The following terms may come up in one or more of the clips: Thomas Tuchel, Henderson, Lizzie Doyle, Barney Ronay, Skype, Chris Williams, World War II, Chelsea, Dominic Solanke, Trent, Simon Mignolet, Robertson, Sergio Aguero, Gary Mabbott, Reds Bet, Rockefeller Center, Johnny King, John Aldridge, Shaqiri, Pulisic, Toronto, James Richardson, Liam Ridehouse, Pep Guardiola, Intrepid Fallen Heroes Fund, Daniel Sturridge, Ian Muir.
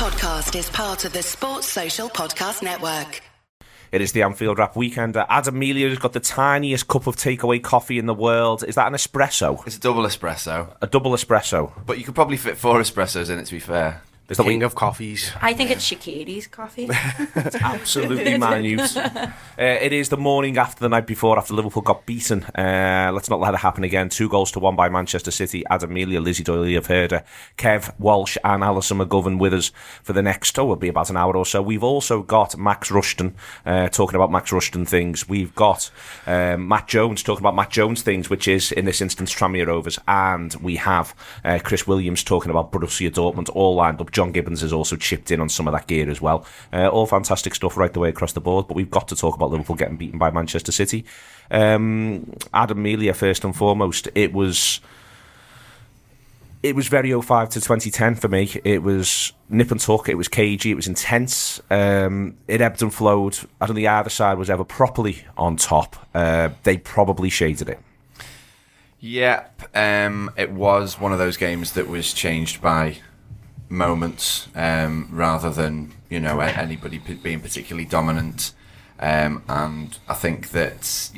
podcast is part of the Sports Social Podcast Network. It is the Anfield Wrap weekend. Adam Melia has got the tiniest cup of takeaway coffee in the world. Is that an espresso? It's a double espresso. A double espresso. But you could probably fit 4 espressos in it, to be fair. There's the king of coffees. I think it's Shaqiri's coffee. It's absolutely minute. It is the morning after the night before, after Liverpool got beaten. Let's not let it happen again. 2-1 by Manchester City. Adam Melia, Lizzie Doyle, you've heard her. Kev Walsh and Alisson McGovern with us for the next, it'll be about an hour or so. We've also got Max Rushden talking about Max Rushden things. We've got Matt Jones talking about Matt Jones things, which is, in this instance, Tranmere Rovers. And we have Chris Williams talking about Borussia Dortmund, all lined up. John Gibbons has also chipped in on some of that gear as well. All fantastic stuff right the way across the board, but we've got to talk about Liverpool getting beaten by Manchester City. Adam Melia, first and foremost, it was very 05 to 2010 for me. It was nip and tuck, it was cagey, it was intense. It ebbed and flowed. I don't think either side was ever properly on top. They probably shaded it. Yep, it was one of those games that was changed by moments rather than, you know, anybody being particularly dominant, and I think that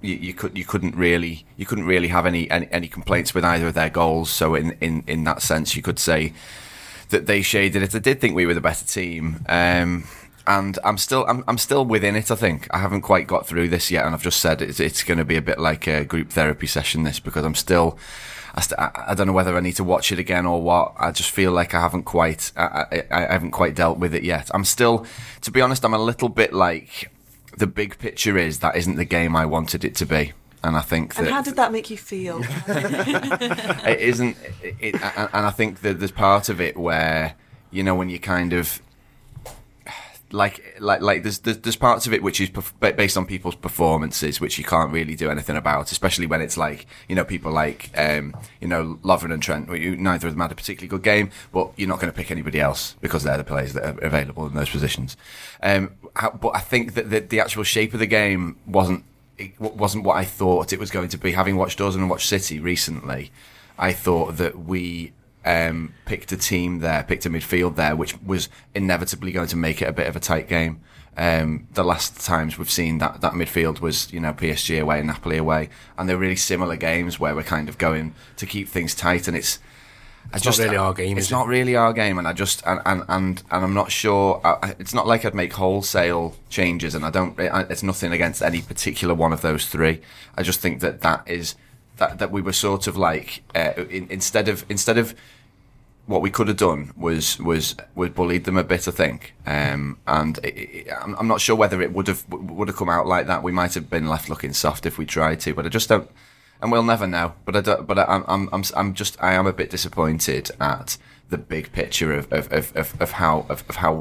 you couldn't really have any complaints with either of their goals. So in that sense, you could say that they shaded it. I did think we were the better team, and I'm still within it. I think I haven't quite got through this yet, and I've just said it's going to be a bit like a group therapy session. This, because I don't know whether I need to watch it again or what. I just feel like I haven't quite dealt with it yet. I'm still, to be honest, I'm a little bit like, the big picture is that isn't the game I wanted it to be. And I think that. And how did that make you feel? It isn't. And I think that there's part of it where, you know, when you kind of like there's parts of it which is based on people's performances, which you can't really do anything about, especially when it's like, you know, people like Lovren and Trent, neither of them had a particularly good game, but you're not going to pick anybody else because they're the players that are available in those positions. But I think that the actual shape of the game wasn't what I thought it was going to be. Having watched us and watched City recently, I thought that we picked a midfield there, which was inevitably going to make it a bit of a tight game. The last times we've seen that midfield was, you know, PSG away and Napoli away, and they're really similar games where we're kind of going to keep things tight, and it's not really our game, and I just and I'm not sure. It's not like I'd make wholesale changes, and I don't. It's nothing against any particular one of those three. I just think that is. That we were sort of like instead of what we could have done was bullied them a bit, I think, and I'm not sure whether it would have come out like that. We might have been left looking soft if we tried to, but I just don't, and we'll never know. But I don't. But I am a bit disappointed at the big picture of how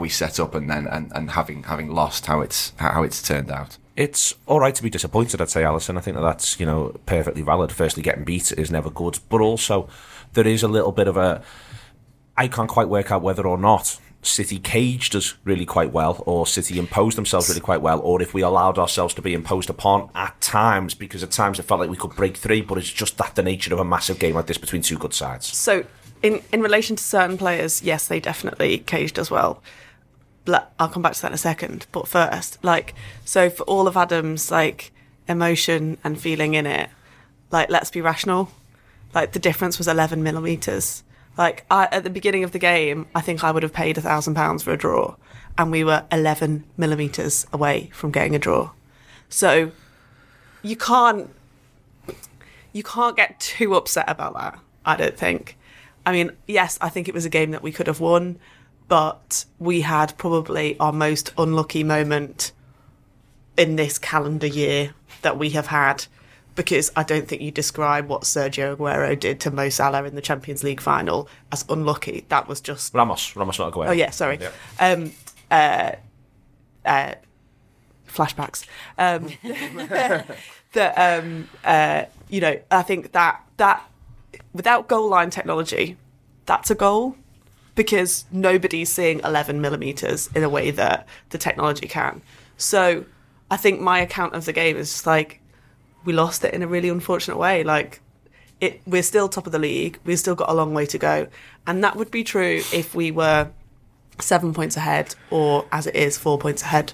we set up, and then and having lost, how it's turned out. It's all right to be disappointed, I'd say, Alisson. I think that's, you know, perfectly valid. Firstly, getting beat is never good. But also, there is a little bit of a... I can't quite work out whether or not City caged us really quite well, or City imposed themselves really quite well, or if we allowed ourselves to be imposed upon at times, because at times it felt like we could break through, but it's just that the nature of a massive game like this between two good sides. So, in relation to certain players, yes, they definitely caged us well. I'll come back to that in a second, but first, like, so for all of Adam's like emotion and feeling in it, like, let's be rational. Like, the difference was 11 millimeters. Like, at the beginning of the game, I think I would have paid £1,000 for a draw, and we were 11 millimeters away from getting a draw. So you can't get too upset about that, I don't think. I mean, yes, I think it was a game that we could have won, but we had probably our most unlucky moment in this calendar year that we have had, because I don't think you describe what Sergio Aguero did to Mo Salah in the Champions League final as unlucky. That was just... Ramos, not Aguero. Oh, yeah, sorry. Yeah. Flashbacks. You know, I think that without goal line technology, that's a goal. Because nobody's seeing 11 millimetres in a way that the technology can. So I think my account of the game is just like, we lost it in a really unfortunate way. Like, we're still top of the league. We've still got a long way to go. And that would be true if we were 7 points ahead or, as it is, 4 points ahead.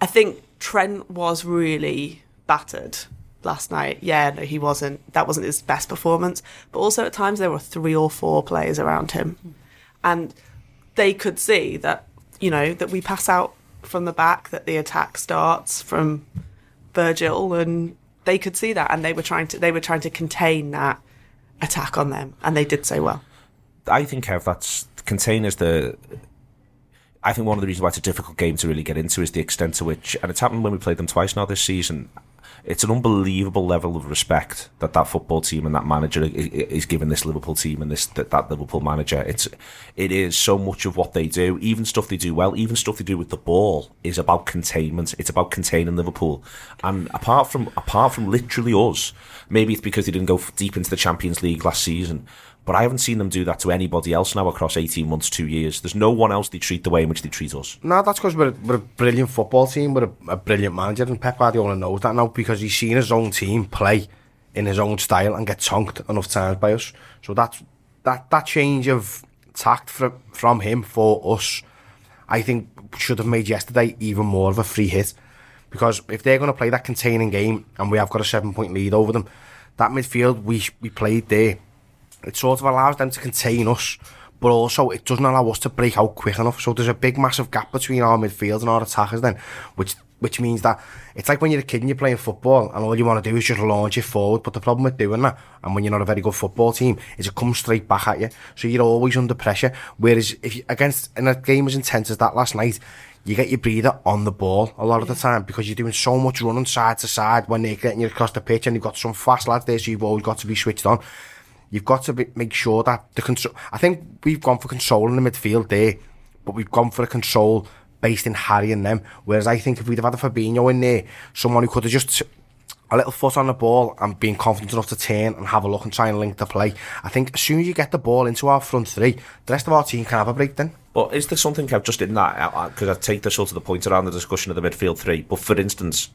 I think Trent was really battered last night. Yeah, no, he wasn't. That wasn't his best performance. But also at times there were three or four players around him. And they could see that, you know, that we pass out from the back, that the attack starts from Virgil, and they could see that, and they were trying to contain that attack on them, and they did so well. I think, Kev, I think one of the reasons why it's a difficult game to really get into is the extent to which, and it's happened when we played them twice now this season, it's an unbelievable level of respect that football team and that manager is giving this Liverpool team and that Liverpool manager. It is so much of what they do, even stuff they do well, even stuff they do with the ball, is about containment. It's about containing Liverpool. And apart from literally us, maybe it's because they didn't go deep into the Champions League last season, but I haven't seen them do that to anybody else now across 18 months, 2 years. There's no one else they treat the way in which they treat us. No, that's because we're a brilliant football team. We're a brilliant manager, and Pep Guardiola knows that now because he's seen his own team play in his own style and get tonked enough times by us. So that change of tact from him for us, I think, should have made yesterday even more of a free hit. Because if they're going to play that containing game and we have got a 7-point lead over them, that midfield we played there, it sort of allows them to contain us, but also it doesn't allow us to break out quick enough. So there's a big, massive gap between our midfield and our attackers then, which means that it's like when you're a kid and you're playing football and all you want to do is just launch it forward. But the problem with doing that, and when you're not a very good football team, is it comes straight back at you. So you're always under pressure. Whereas in a game as intense as that last night, you get your breather on the ball a lot of the time because you're doing so much running side to side when they're getting you across the pitch, and you've got some fast lads there, so you've always got to be switched on. You've got to make sure that I think we've gone for control in the midfield there, but we've gone for a control based in harrying them. Whereas I think if we'd have had a Fabinho in there, someone who could have just a little foot on the ball and being confident enough to turn and have a look and try and link the play. I think as soon as you get the ball into our front three, the rest of our team can have a break then. But is there something, Kev, just in that, because I take the sort of the point around the discussion of the midfield three, but for instance,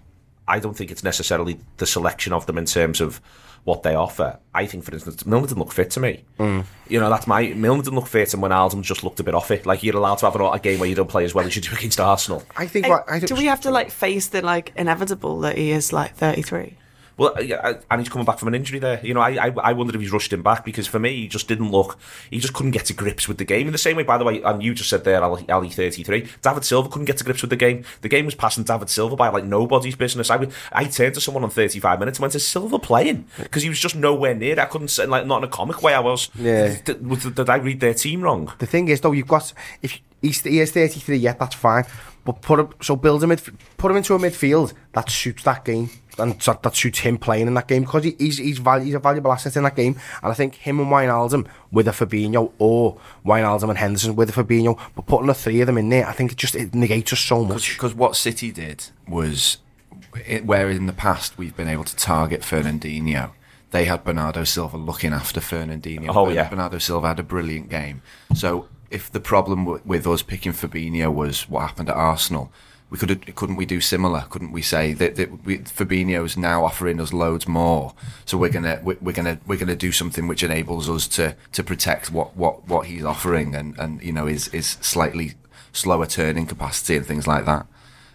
I don't think it's necessarily the selection of them in terms of what they offer. I think, for instance, Milner didn't look fit to me. You know, Milner didn't look fit, and Wijnaldum just looked a bit off it. Like, you're allowed to have a game where you don't play as well as you do against Arsenal. Do we have to face the inevitable that he is 33? Well, yeah, and he's coming back from an injury there. You know, I wondered if he's rushed him back, because for me, he just didn't look. He just couldn't get to grips with the game. In the same way, by the way, and you just said there, Ali 33, David Silva couldn't get to grips with the game. The game was passing David Silva by nobody's business. I turned to someone on 35 minutes and went, "Is Silva playing?" Because he was just nowhere near. I couldn't, not in a comic way. I was. Yeah. Did I read their team wrong? The thing is, though, you've got if he is 33, yeah, that's fine. But put him into a midfield that suits that game. And that suits him playing in that game, because he's a valuable asset in that game. And I think him and Wijnaldum with a Fabinho, or Wijnaldum and Henderson with a Fabinho, but putting the three of them in there, I think it negates us so much. Because what City did was, where in the past we've been able to target Fernandinho, they had Bernardo Silva looking after Fernandinho. Oh, yeah. Bernardo Silva had a brilliant game. So if the problem with us picking Fabinho was what happened at Arsenal, couldn't we do similar? Couldn't we say that Fabinho's now offering us loads more? So we're gonna do something which enables us to protect what he's offering, and you know, is slightly slower turning capacity and things like that.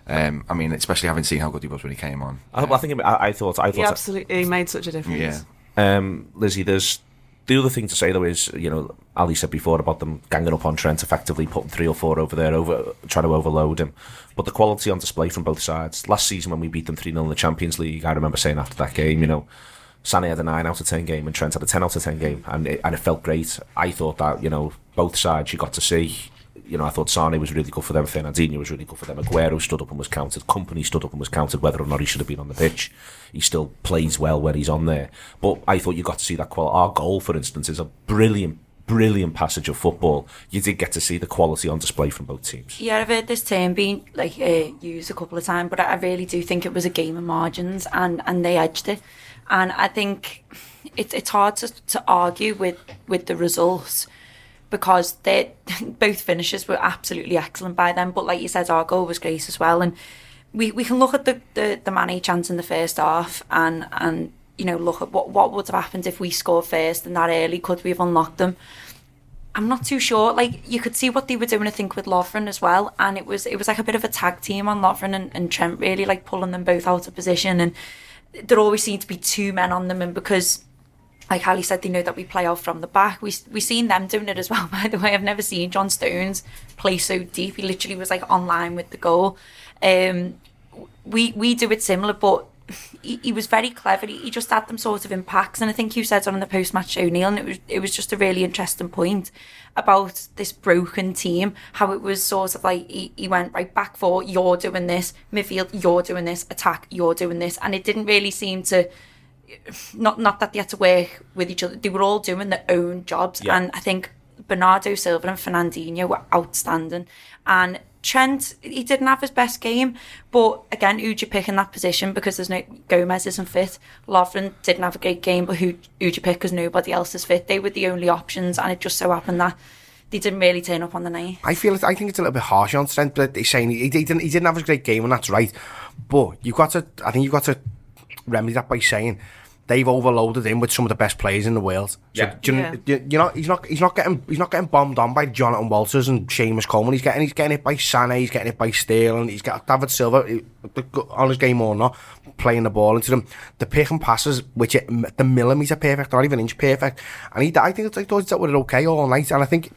I mean, especially having seen how good he was when he came on. I thought he absolutely made such a difference. Yeah, Lizzie, there's. The other thing to say, though, is, you know, Ali said before about them ganging up on Trent, effectively putting three or four over there, trying to overload him. But the quality on display from both sides. Last season when we beat them 3-0 in the Champions League, I remember saying after that game, you know, Sané had a 9 out of 10 game and Trent had a 10 out of 10 game, and it felt great. I thought that, you know, both sides you got to see. You know, I thought Sané was really good for them, Fernandinho was really good for them, Aguero stood up and was counted, Company stood up and was counted whether or not he should have been on the pitch. He still plays well when he's on there. But I thought you got to see that quality. Our goal, for instance, is a brilliant, brilliant passage of football. You did get to see the quality on display from both teams. Yeah, I've heard this term being used a couple of times, but I really do think it was a game of margins, and they edged it. And I think it's hard to argue with the results, because both finishes were absolutely excellent by them. But like you said, our goal was great as well. And we can look at the Mané chance in the first half and you know, look at what would have happened if we scored first and that early, could we have unlocked them? I'm not too sure. Like, you could see what they were doing, I think, with Lovren as well, and it was like a bit of a tag team on Lovren and Trent, really, like pulling them both out of position, and there always seemed to be two men on them. And because, like Ali said, they know that we play out from the back. We seen them doing it as well, by the way. I've never seen John Stones play so deep. He literally was like on line with the goal. We do it similar, but he was very clever. He just had them sort of in packs, and I think you said on the post-match show, Neil, and it was just a really interesting point about this broken team, how it was sort of like he went right back for, you're doing this, midfield, you're doing this, attack, you're doing this, and it didn't really seem to, not that they had to work with each other, they were all doing their own jobs, yeah. And I think Bernardo Silva and Fernandinho were outstanding, and Trent, he didn't have his best game, but again, who'd you pick in that position? Because there's no, Gomez isn't fit. Lovren didn't have a great game, but who'd you pick? Because nobody else is fit. They were the only options, and it just so happened that they didn't really turn up on the night. I think it's a little bit harsh on Trent, but they're saying he didn't have his great game, and that's right. But I think you've got to remedy that by saying they've overloaded him with some of the best players in the world. So yeah. You know, he's not getting bombed on by Jonathan Walters and Seamus Coleman. He's getting it by Sané. He's getting it by Sterling. He's got David Silva on his game or not, playing the ball into them. The pick and passes, which are the millimetre perfect, not even inch perfect. And I think it's like those that were okay all night. And I think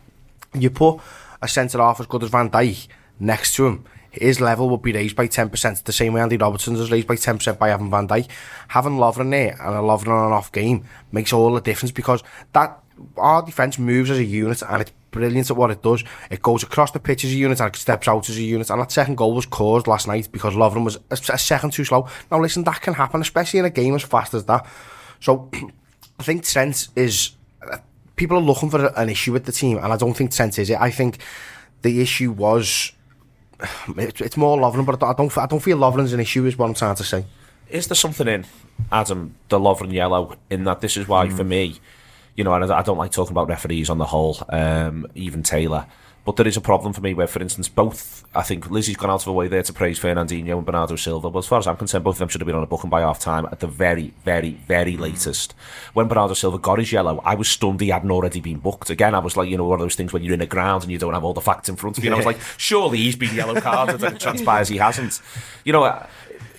you put a centre half as good as Van Dijk next to him, his level would be raised by 10%, the same way Andy Robertson's is raised by 10% by having Van Dijk. Having Lovren there and a Lovren on an off game makes all the difference, because that our defence moves as a unit, and it's brilliant at what it does. It goes across the pitch as a unit, and it steps out as a unit, and that second goal was caused last night because Lovren was a second too slow. Now listen, that can happen, especially in a game as fast as that. So I think Trent is... people are looking for an issue with the team, and I don't think Trent is it. I think the issue was... it's more Lovren, but I don't feel Lovren's an issue, is what I'm trying to say. Is there something in, Adam, the Lovren yellow, in that this is why, for me, you know, and I don't like talking about referees on the whole, even Taylor, but there is a problem for me where, for instance, both, I think Lizzie's gone out of her way there to praise Fernandinho and Bernardo Silva, but as far as I'm concerned, both of them should have been on a booking by half-time at the very, very, very latest. When Bernardo Silva got his yellow, I was stunned he hadn't already been booked. Again, I was like, you know, one of those things when you're in a ground and you don't have all the facts in front of you, and I was like, surely he's been yellow carded, and then it transpires he hasn't. You know,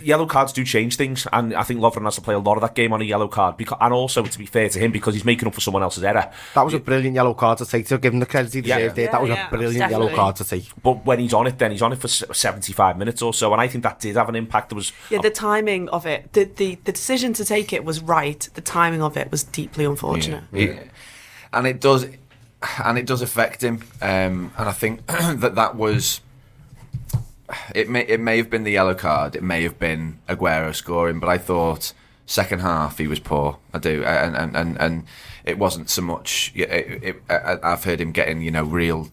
yellow cards do change things, and I think Lovren has to play a lot of that game on a yellow card, because, and also to be fair to him, because he's making up for someone else's error. That was a brilliant yellow card to take, to give him the credit he deserved. That was a brilliant yellow card to take. But when he's on it, then he's on it for 75 minutes or so, and I think that did have an impact. There was the timing of it, the decision to take it was right. The timing of it was deeply unfortunate. Yeah. And it does affect him, and I think that was. It may have been the yellow card, it may have been Aguero scoring, but I thought second half he was poor. I do, and it wasn't so much. I've heard him getting, you know, real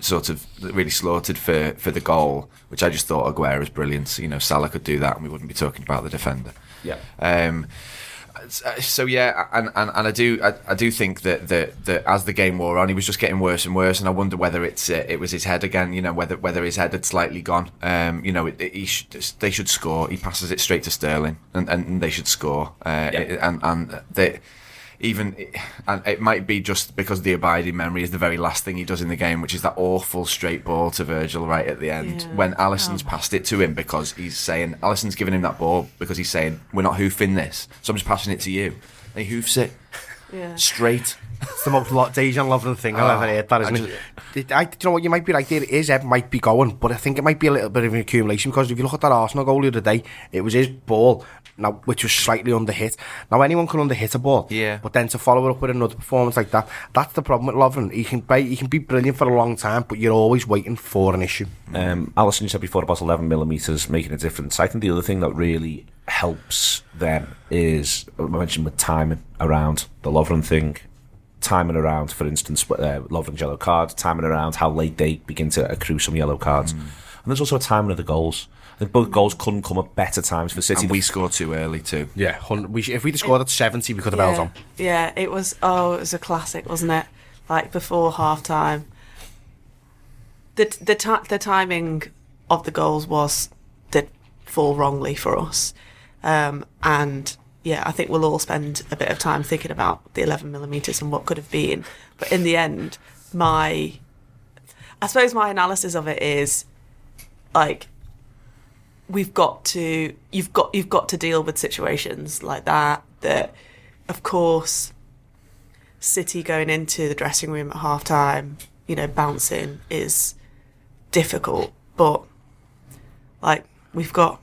sort of really slaughtered for the goal, which I just thought Aguero was brilliant. You know, Salah could do that, and we wouldn't be talking about the defender. Yeah. So yeah, and I do think that as the game wore on, he was just getting worse and worse, and I wonder whether it was his head again. You know, whether his head had slightly gone. You know, they should score. He passes it straight to Sterling, and they should score. And it might be just because the abiding memory is the very last thing he does in the game, which is that awful straight ball to Virgil right at the end, when Alisson's passed it to him, because he's saying, Alisson's giving him that ball because he's saying, we're not hoofing this, so I'm just passing it to you. And he hoofs it straight. It's the most Dejan Lovren thing I've ever heard, that, isn't it? Do you know what, you might be right there, his head might be going, but I think it might be a little bit of an accumulation, because if you look at that Arsenal goal the other day, it was his ball, now, which was slightly under hit. Now, anyone can under hit a ball, but then to follow it up with another performance like that, that's the problem with Lovren. He can be brilliant for a long time, but you're always waiting for an issue. Alisson, you said before about 11mm making a difference. I think the other thing that really helps them is, I mentioned with timing around the Lovren thing, timing around, for instance, Lovren's yellow card, timing around how late they begin to accrue some yellow cards. And there's also a timing of the goals. I think both goals couldn't come at better times for City. And we scored too early too. Yeah, if we'd scored at 70, we could have held on. Yeah, it was a classic, wasn't it? Like before half-time. The timing of the goals did fall wrongly for us. And yeah, I think we'll all spend a bit of time thinking about the 11mm and what could have been. But in the end, I suppose my analysis of it is, like, you've got to deal with situations like that. That, of course, City going into the dressing room at halftime, you know, bouncing is difficult, but like we've got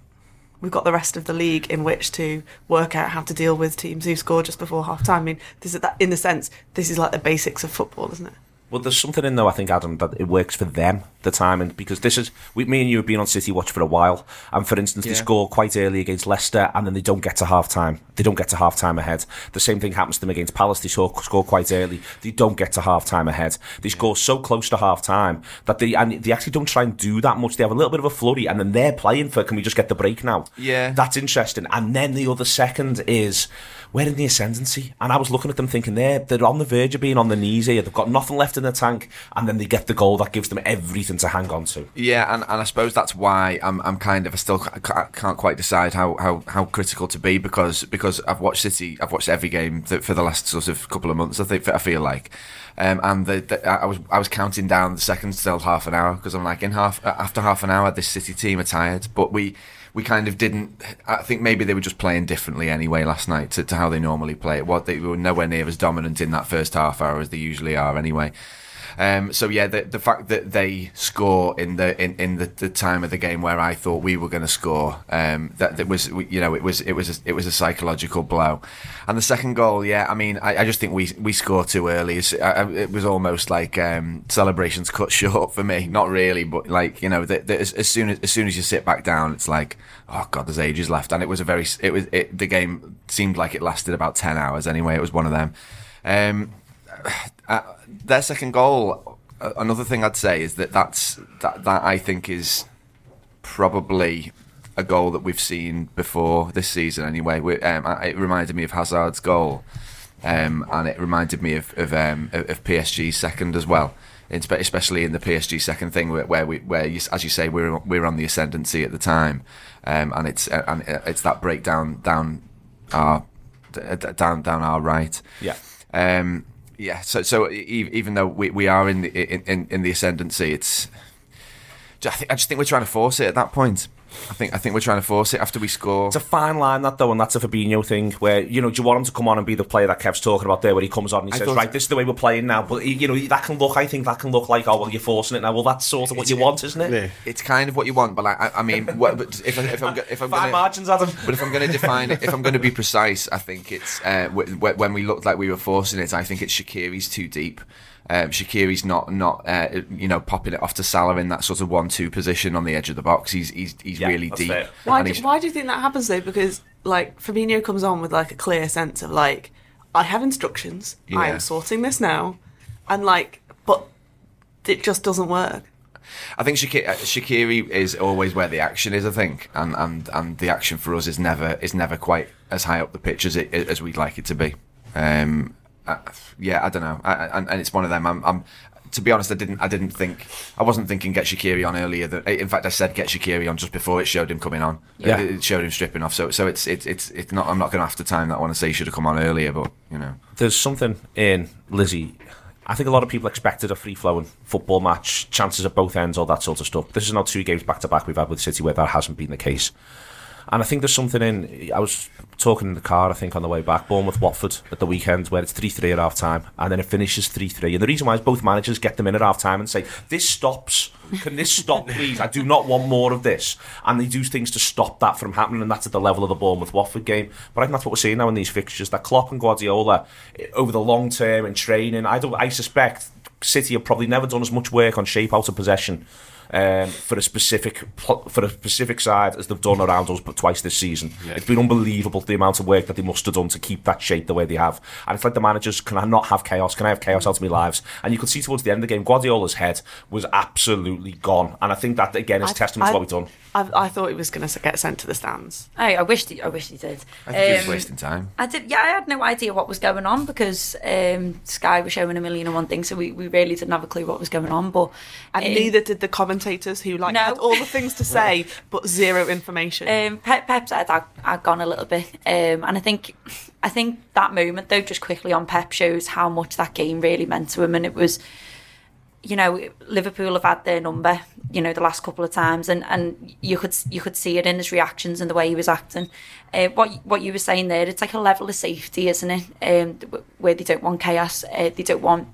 the rest of the league in which to work out how to deal with teams who score just before halftime. I mean, this is that in a sense, this is like the basics of football, isn't it? Well, there's something in though, I think, Adam, that it works for them, the timing, because this is, me and you have been on City Watch for a while, and for instance, they score quite early against Leicester, and then they don't get to half-time. They don't get to half-time ahead. The same thing happens to them against Palace. They score quite early. They don't get to half-time ahead. They score so close to half-time that they actually don't try and do that much. They have a little bit of a flurry, and then they're playing for, can we just get the break now? Yeah. That's interesting. And then the other second is, we're in the ascendancy. And I was looking at them thinking, they're on the verge of being on the knees here. They've got nothing left in the tank, and then they get the goal that gives them everything to hang on to. Yeah, and I suppose that's why I can't quite decide how critical to be, because I've watched every game for the last sort of couple of months, I think, I feel like. And I was counting down the seconds till half an hour, because I'm like, after half an hour this City team are tired, but we kind of didn't. I think maybe they were just playing differently anyway last night to how they normally play. They were nowhere near as dominant in that first half hour as they usually are anyway. So yeah, the fact that they score in the time of the game where I thought we were going to score, that was, you know, it was a psychological blow. And the second goal, yeah, I mean, I just think we scored too early. It was almost like celebrations cut short for me. Not really, but like, you know, as soon as you sit back down, it's like, oh God, there's ages left. And the game seemed like it lasted about 10 hours anyway. It was one of them. Their second goal, another thing I'd say is that I think is probably a goal that we've seen before this season anyway. It reminded me of Hazard's goal, and it reminded me of PSG's second as well. Especially in the PSG second thing, where as you say, we're on the ascendancy at the time, and it's that break down our right. Yeah. So even though we are in the ascendancy, it's. I just think we're trying to force it at that point. I think we're trying to force it after we score. It's a fine line, that though, and that's a Fabinho thing where, you know, do you want him to come on and be the player that Kev's talking about there, where he comes on and he says, right, this is the way we're playing now, but, you know, that can look like, oh well, you're forcing it now. Well, that's sort of what you want, isn't it? Yeah. It's kind of what you want, but like, I mean, but if I'm fine margins, Adam. But if I'm going to define it, if I'm going to be precise, I think it's when we looked like we were forcing it, I think it's Shaqiri's too deep. Shaqiri's not you know, popping it off to Salah in that sort of 1-2 position on the edge of the box. He's really deep. Why do you think that happens though? Because like Fabinho comes on with like a clear sense of like, I have instructions. Yeah. I am sorting this now, and like, but it just doesn't work. I think Shaqiri is always where the action is. I think, and the action for us is never quite as high up the pitch as we'd like it to be. Yeah, I don't know, and it's one of them. I'm to be honest, I wasn't thinking get Shaqiri on earlier. In fact, I said get Shaqiri on just before it showed him coming on. Yeah. It showed him stripping off. So it's not. I'm not going to have to time that one and say he should have come on earlier. But you know, there's something in Lizzie. I think a lot of people expected a free-flowing football match, chances at both ends, all that sort of stuff. This is now 2 games back to back we've had with City where that hasn't been the case. And I think there's something in. I was talking in the car, I think, on the way back, Bournemouth-Watford at the weekend, where it's 3-3 at half-time, and then it finishes 3-3. And the reason why is both managers get them in at half-time and say, this stops. Can this stop, please? I do not want more of this. And they do things to stop that from happening, and that's at the level of the Bournemouth-Watford game. But I think that's what we're seeing now in these fixtures, that Klopp and Guardiola, over the long term and training, I suspect City have probably never done as much work on shape out of possession for a specific side as they've done around us, but twice this season. Yeah. It's been unbelievable the amount of work that they must have done to keep that shape the way they have. And it's like the managers, can I not have chaos? Can I have chaos out of my lives? And you could see towards the end of the game, Guardiola's head was absolutely gone. And I think that again is testament to what we've done. I thought he was going to get sent to the stands. I wished he did. I think he was wasting time. I did. Yeah, I had no idea what was going on because Sky were showing a million and one things, so we we really didn't have a clue what was going on. But and neither did the commentators, who had all the things to say but zero information. Pep's head had gone a little bit, and I think that moment though, just quickly on Pep, shows how much that game really meant to him. And it was, Liverpool have had their number, the last couple of times, and you could see it in his reactions and the way he was acting. What you were saying there, it's like a level of safety, isn't it? Where they don't want chaos, they don't want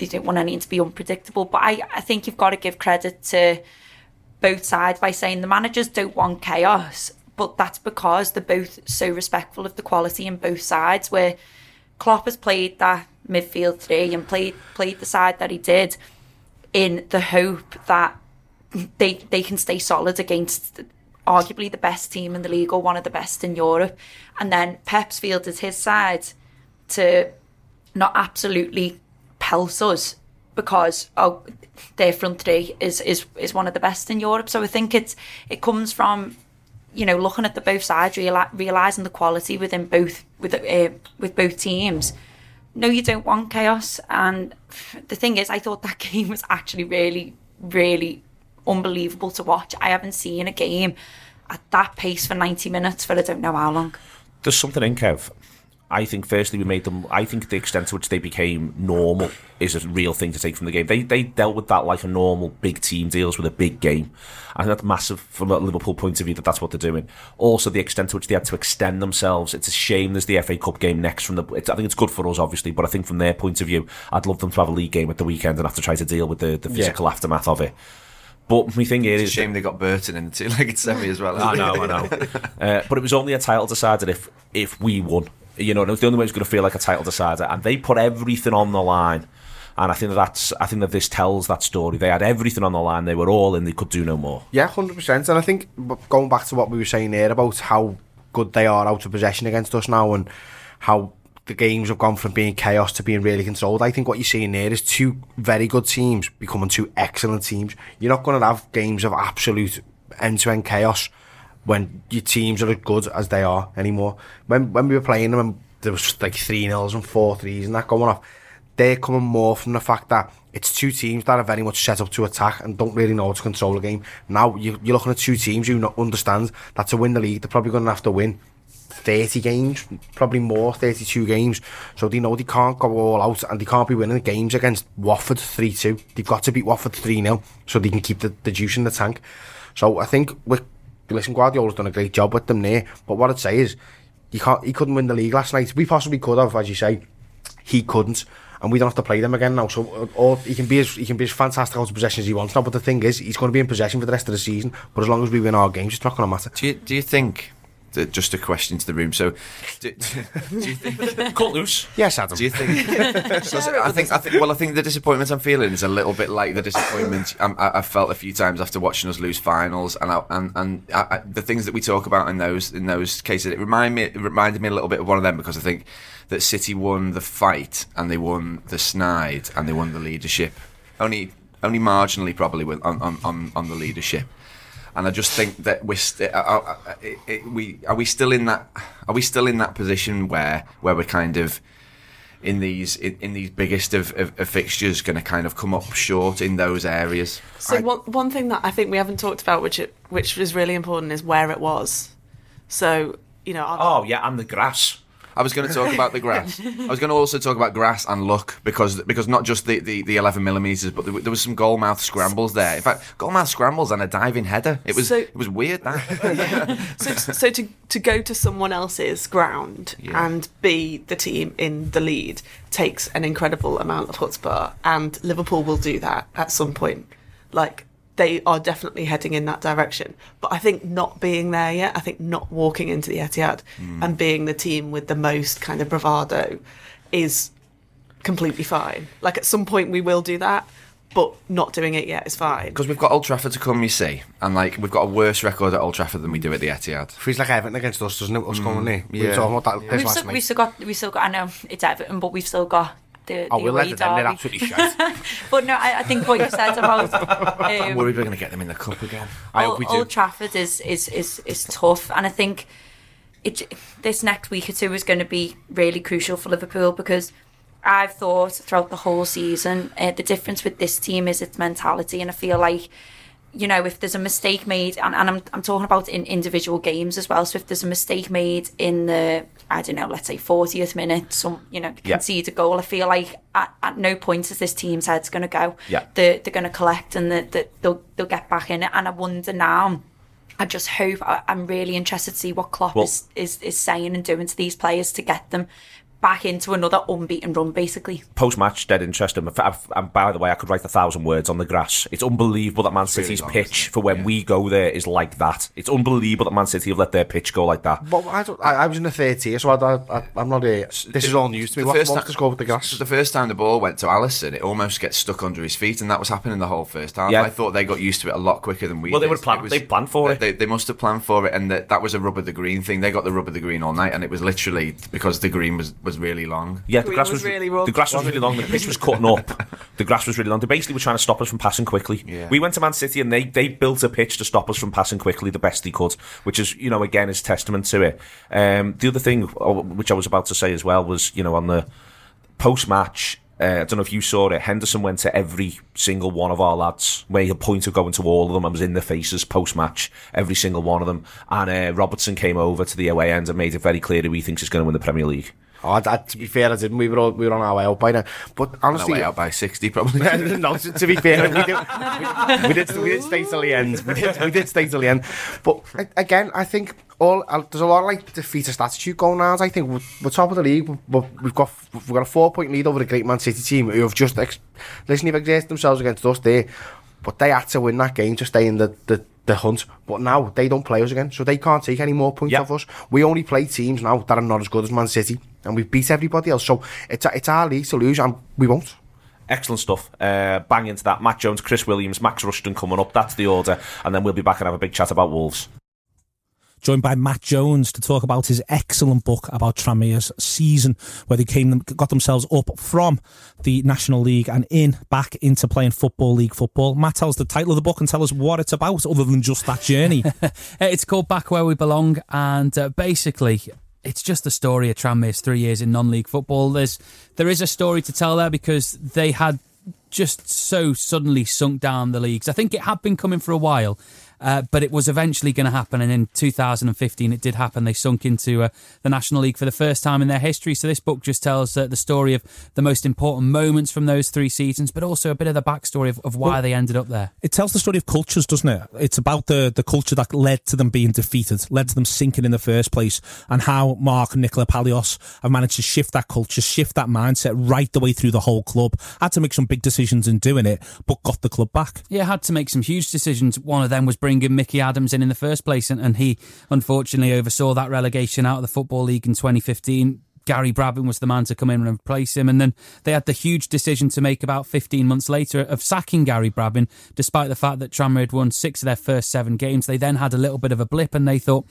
anything to be unpredictable. But I think you've got to give credit to both sides by saying the managers don't want chaos, but that's because they're both so respectful of the quality in both sides. Where Klopp has played that midfield three and played the side that he did in the hope that they can stay solid against arguably the best team in the league or one of the best in Europe. And then Pep's fielded his side to not absolutely pelt us because their front three is one of the best in Europe. So I think it comes from looking at the both sides, realising the quality within both with both teams. No, you don't want chaos. And the thing is, I thought that game was actually really, really unbelievable to watch. I haven't seen a game at that pace for 90 minutes for I don't know how long. There's something in, Kev. I think firstly I think the extent to which they became normal is a real thing to take from the game. They dealt with that like a normal big team deals with a big game. I think that's massive from a Liverpool point of view, that's what they're doing. Also, the extent to which they had to extend themselves. It's a shame there's the FA Cup game next I think it's good for us, obviously, but I think from their point of view, I'd love them to have a league game at the weekend and have to try to deal with the physical aftermath of it. But my thing is, it's a shame they got Burton in the two-legged semi as well. I know. But it was only a title decider if we won. It was the only way it was going to feel like a title decider, and they put everything on the line. And I think that this tells that story. They had everything on the line. They were all in. They could do no more. Yeah, 100%. And I think going back to what we were saying there about how good they are out of possession against us now, and how the games have gone from being chaos to being really controlled. I think what you're seeing there is two very good teams becoming two excellent teams. You're not going to have games of absolute end-to-end chaos when your teams are as good as they are anymore. When we were playing them, and there was like 3-0s and 4-3s and that going off, they're coming more from the fact that it's two teams that are very much set up to attack and don't really know how to control a game. Now you're looking at two teams who understand that to win the league, they're probably going to have to win 30 games, probably more, 32 games. So they know they can't go all out, and they can't be winning the games against Watford 3-2. They've got to beat Watford 3-0 so they can keep the juice in the tank. So I think Guardiola's done a great job with them there, but what I'd say is he couldn't win the league last night. We possibly could have, as you say. He couldn't, and we don't have to play them again now. So or he can be as fantastic out of possession as he wants now, but the thing is, he's going to be in possession for the rest of the season, but as long as we win our games, it's not going to matter. Do you think, just a question to the room, so do you think cut loose? Yes, Adam. Do you think I think the disappointment I'm feeling is a little bit like the disappointment I felt a few times after watching us lose finals, and the things that we talk about in those cases, it reminded me a little bit of one of them, because I think that City won the fight and they won the snide and they won the leadership only marginally, probably, on the leadership. And I just think that are we still in that position where we're kind of in these biggest of fixtures going to kind of come up short in those areas. So one thing that I think we haven't talked about, which is really important, is where it was. So and the grass. I was going to talk about the grass. I was going to also talk about grass and luck, because not just the 11mm, but there was some goal mouth scrambles there. In fact, goal mouth scrambles and a diving header. It was weird. That. so to go to someone else's ground and be the team in the lead takes an incredible amount of chutzpah, and Liverpool will do that at some point. Like, they are definitely heading in that direction. But I think not being there yet, I think not walking into the Etihad and being the team with the most kind of bravado is completely fine. Like, at some point we will do that, but not doing it yet is fine. Because we've got Old Trafford to come, you see, and like we've got a worse record at Old Trafford than we do at the Etihad. Feels like Everton against us, doesn't it? Us going there. We were talking about that last night. We've still got, I know it's Everton, but we've still got... we'll let them, they're absolutely shite. But no, I think what you said about I'm worried we're going to get them in the cup again. I hope we do. Old Trafford is tough, and I think this next week or two is going to be really crucial for Liverpool, because I've thought throughout the whole season, the difference with this team is its mentality, and I feel like, you know, if there's a mistake made, and I'm talking about in individual games as well, so if there's a mistake made in the, I don't know, let's say 40th minute, some, you know, concede a goal, I feel like at no point is this team's head's going to go. Yeah. They're going to collect and they'll get back in it. And I wonder now, I just hope, I'm really interested to see what Klopp is saying and doing to these players to get them back into another unbeaten run, basically. Post-match, dead interesting. And by the way, I could write 1,000 words on the grass. It's unbelievable that Man City's really pitch for when we go there is like that. It's unbelievable that Man City have let their pitch go like that. Well, I was in the third tier, so I'm not here. This is all news to me. What's the score with the grass? The first time the ball went to Alisson, it almost gets stuck under his feet, and that was happening the whole first half. Yeah. I thought they got used to it a lot quicker than we did. Well, they planned for it. They must have planned for it, and that was a rub of the green thing. They got the rub of the green all night, and it was literally because the green was really long. Yeah, the grass was really long. The pitch was cutting up. The grass was really long. They basically were trying to stop us from passing quickly. Yeah. We went to Man City and they built a pitch to stop us from passing quickly the best they could, which is, you know, again, is testament to it. The other thing, which I was about to say as well, was, you know, on the post-match, I don't know if you saw it, Henderson went to every single one of our lads, made a point of going to all of them and was in their faces post-match, every single one of them. And Robertson came over to the away end and made it very clear who he thinks is going to win the Premier League. Oh, to be fair, I didn't. We were on our way out by now. But honestly, out by 60 probably. No, to be fair, we did stay till the end. We did stay till the end. But again, I think there's a lot of like defeatist attitude going on. I think we're top of the league, but we've got a 4-point lead over the great Man City team who have just they've exerted themselves against us there, but they had to win that game to stay in the hunt. But now they don't play us again, so they can't take any more points off us. We only play teams now that are not as good as Man City, and we've beat everybody else, so it's our league to lose, and we won't. Excellent stuff. Bang into that. Matt Jones, Chris Williams, Max Rushden coming up. That's the order, and then we'll be back and have a big chat about Wolves. Joined by Matt Jones to talk about his excellent book about Tranmere's season, where they got themselves up from the National League and back into playing Football League football. Matt, tell us the title of the book and tell us what it's about, other than just that journey. It's called Back Where We Belong, and basically, it's just the story of Tranmere's 3 years in non-league football. There is a story to tell there, because they had just so suddenly sunk down the leagues. I think it had been coming for a while, but it was eventually going to happen, and in 2015 it did happen. They sunk into the National League for the first time in their history. So this book just tells the story of the most important moments from those 3 seasons, but also a bit of the backstory of why they ended up there. It tells the story of cultures, doesn't it? It's about the culture that led to them being defeated, led to them sinking in the first place, and how Mark and Nicola Palios have managed to shift that culture, shift that mindset right the way through the whole club. Had to make some big decisions in doing it, but got the club back. Yeah, had to make some huge decisions. One of them was bringing Mickey Adams in the first place, and he unfortunately oversaw that relegation out of the Football League in 2015. Gary Brabham was the man to come in and replace him, and then they had the huge decision to make about 15 months later of sacking Gary Brabham, despite the fact that Tranmere had won 6 of their first 7 games. They then had a little bit of a blip, and they thought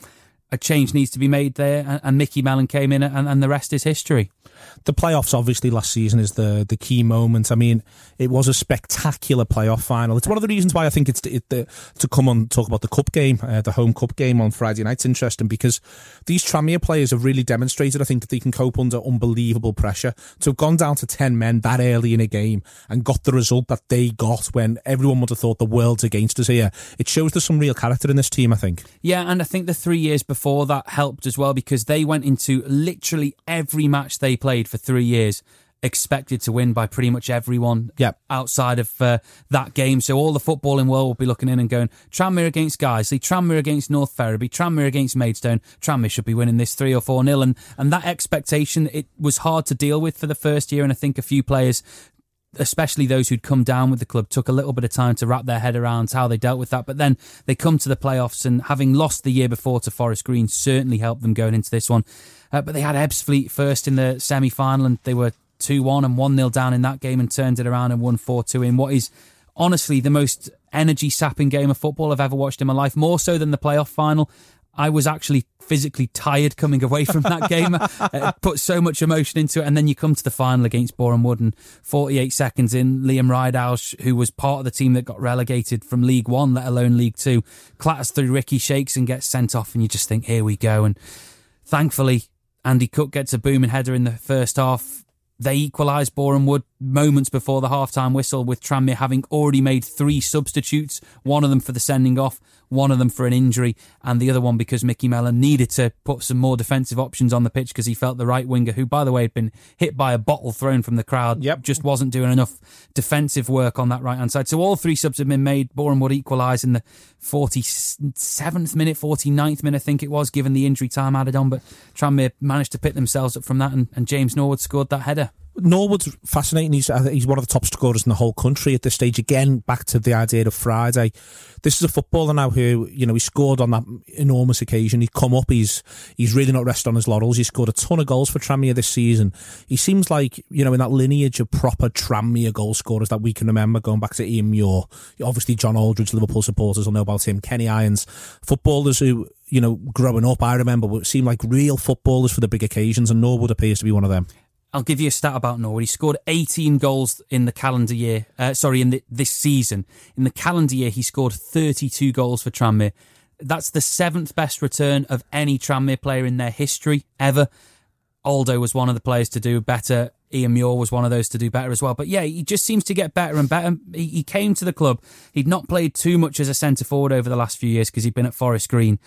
a change needs to be made there, and Mickey Mellon came in, and the rest is history. The playoffs, obviously, last season is the key moment. I mean, it was a spectacular playoff final. It's one of the reasons why I think to come on talk about the cup game, the home cup game on Friday night's interesting, because these Tranmere players have really demonstrated, I think, that they can cope under unbelievable pressure. To have gone down to 10 men that early in a game and got the result that they got when everyone would have thought the world's against us here, it shows there's some real character in this team, I think. Yeah, and I think the 3 years before that helped as well, because they went into literally every match they played for 3 years expected to win by pretty much everyone outside of that game. So all the footballing world will be looking in and going, Tranmere against Guiseley, Tranmere against North Ferriby, Tranmere against Maidstone, Tranmere should be winning this 3 or 4-0. And that expectation, it was hard to deal with for the first year, and I think a few players, especially those who'd come down with the club, took a little bit of time to wrap their head around how they dealt with that. But then they come to the playoffs, and having lost the year before to Forest Green certainly helped them going into this one. But they had Ebbsfleet first in the semi-final, and they were 2-1 and 1-0 down in that game, and turned it around and won 4-2 in what is honestly the most energy-sapping game of football I've ever watched in my life, more so than the playoff final. I was actually physically tired coming away from that game. Put so much emotion into it. And then you come to the final against Boreham Wood, and 48 seconds in, Liam Ridehouse, who was part of the team that got relegated from League One, let alone League Two, clatters through Ricky Shakes and gets sent off, and you just think, here we go. And thankfully, Andy Cook gets a booming header in the first half. They equalised, Boreham Wood, moments before the half-time whistle, with Tranmere having already made three substitutes, one of them for the sending off, one of them for an injury, and the other one because Mickey Mellon needed to put some more defensive options on the pitch because he felt the right winger, who, by the way, had been hit by a bottle thrown from the crowd, just wasn't doing enough defensive work on that right-hand side. So all three subs have been made. Boreham Wood equalised in the 47th minute, 49th minute, I think it was, given the injury time added on, but Tranmere managed to pick themselves up from that, and James Norwood scored that header. Norwood's fascinating. He's one of the top scorers in the whole country at this stage. Again, back to the idea of Friday. This is a footballer now who, you know, he scored on that enormous occasion. He'd come up. He's really not rested on his laurels. He scored a ton of goals for Tranmere this season. He seems like, you know, in that lineage of proper Tranmere goal scorers that we can remember, going back to Ian Muir. Obviously, John Aldridge, Liverpool supporters will know about him. Kenny Irons, footballers who, you know, growing up, I remember, seemed like real footballers for the big occasions, and Norwood appears to be one of them. I'll give you a stat about Norwood. He scored 18 goals in the calendar year. This season. In the calendar year, he scored 32 goals for Tranmere. That's the 7th best return of any Tranmere player in their history ever. Aldo was one of the players to do better. Ian Muir was one of those to do better as well. But yeah, he just seems to get better and better. He came to the club. He'd not played too much as a centre-forward over the last few years because he'd been at Forest Green.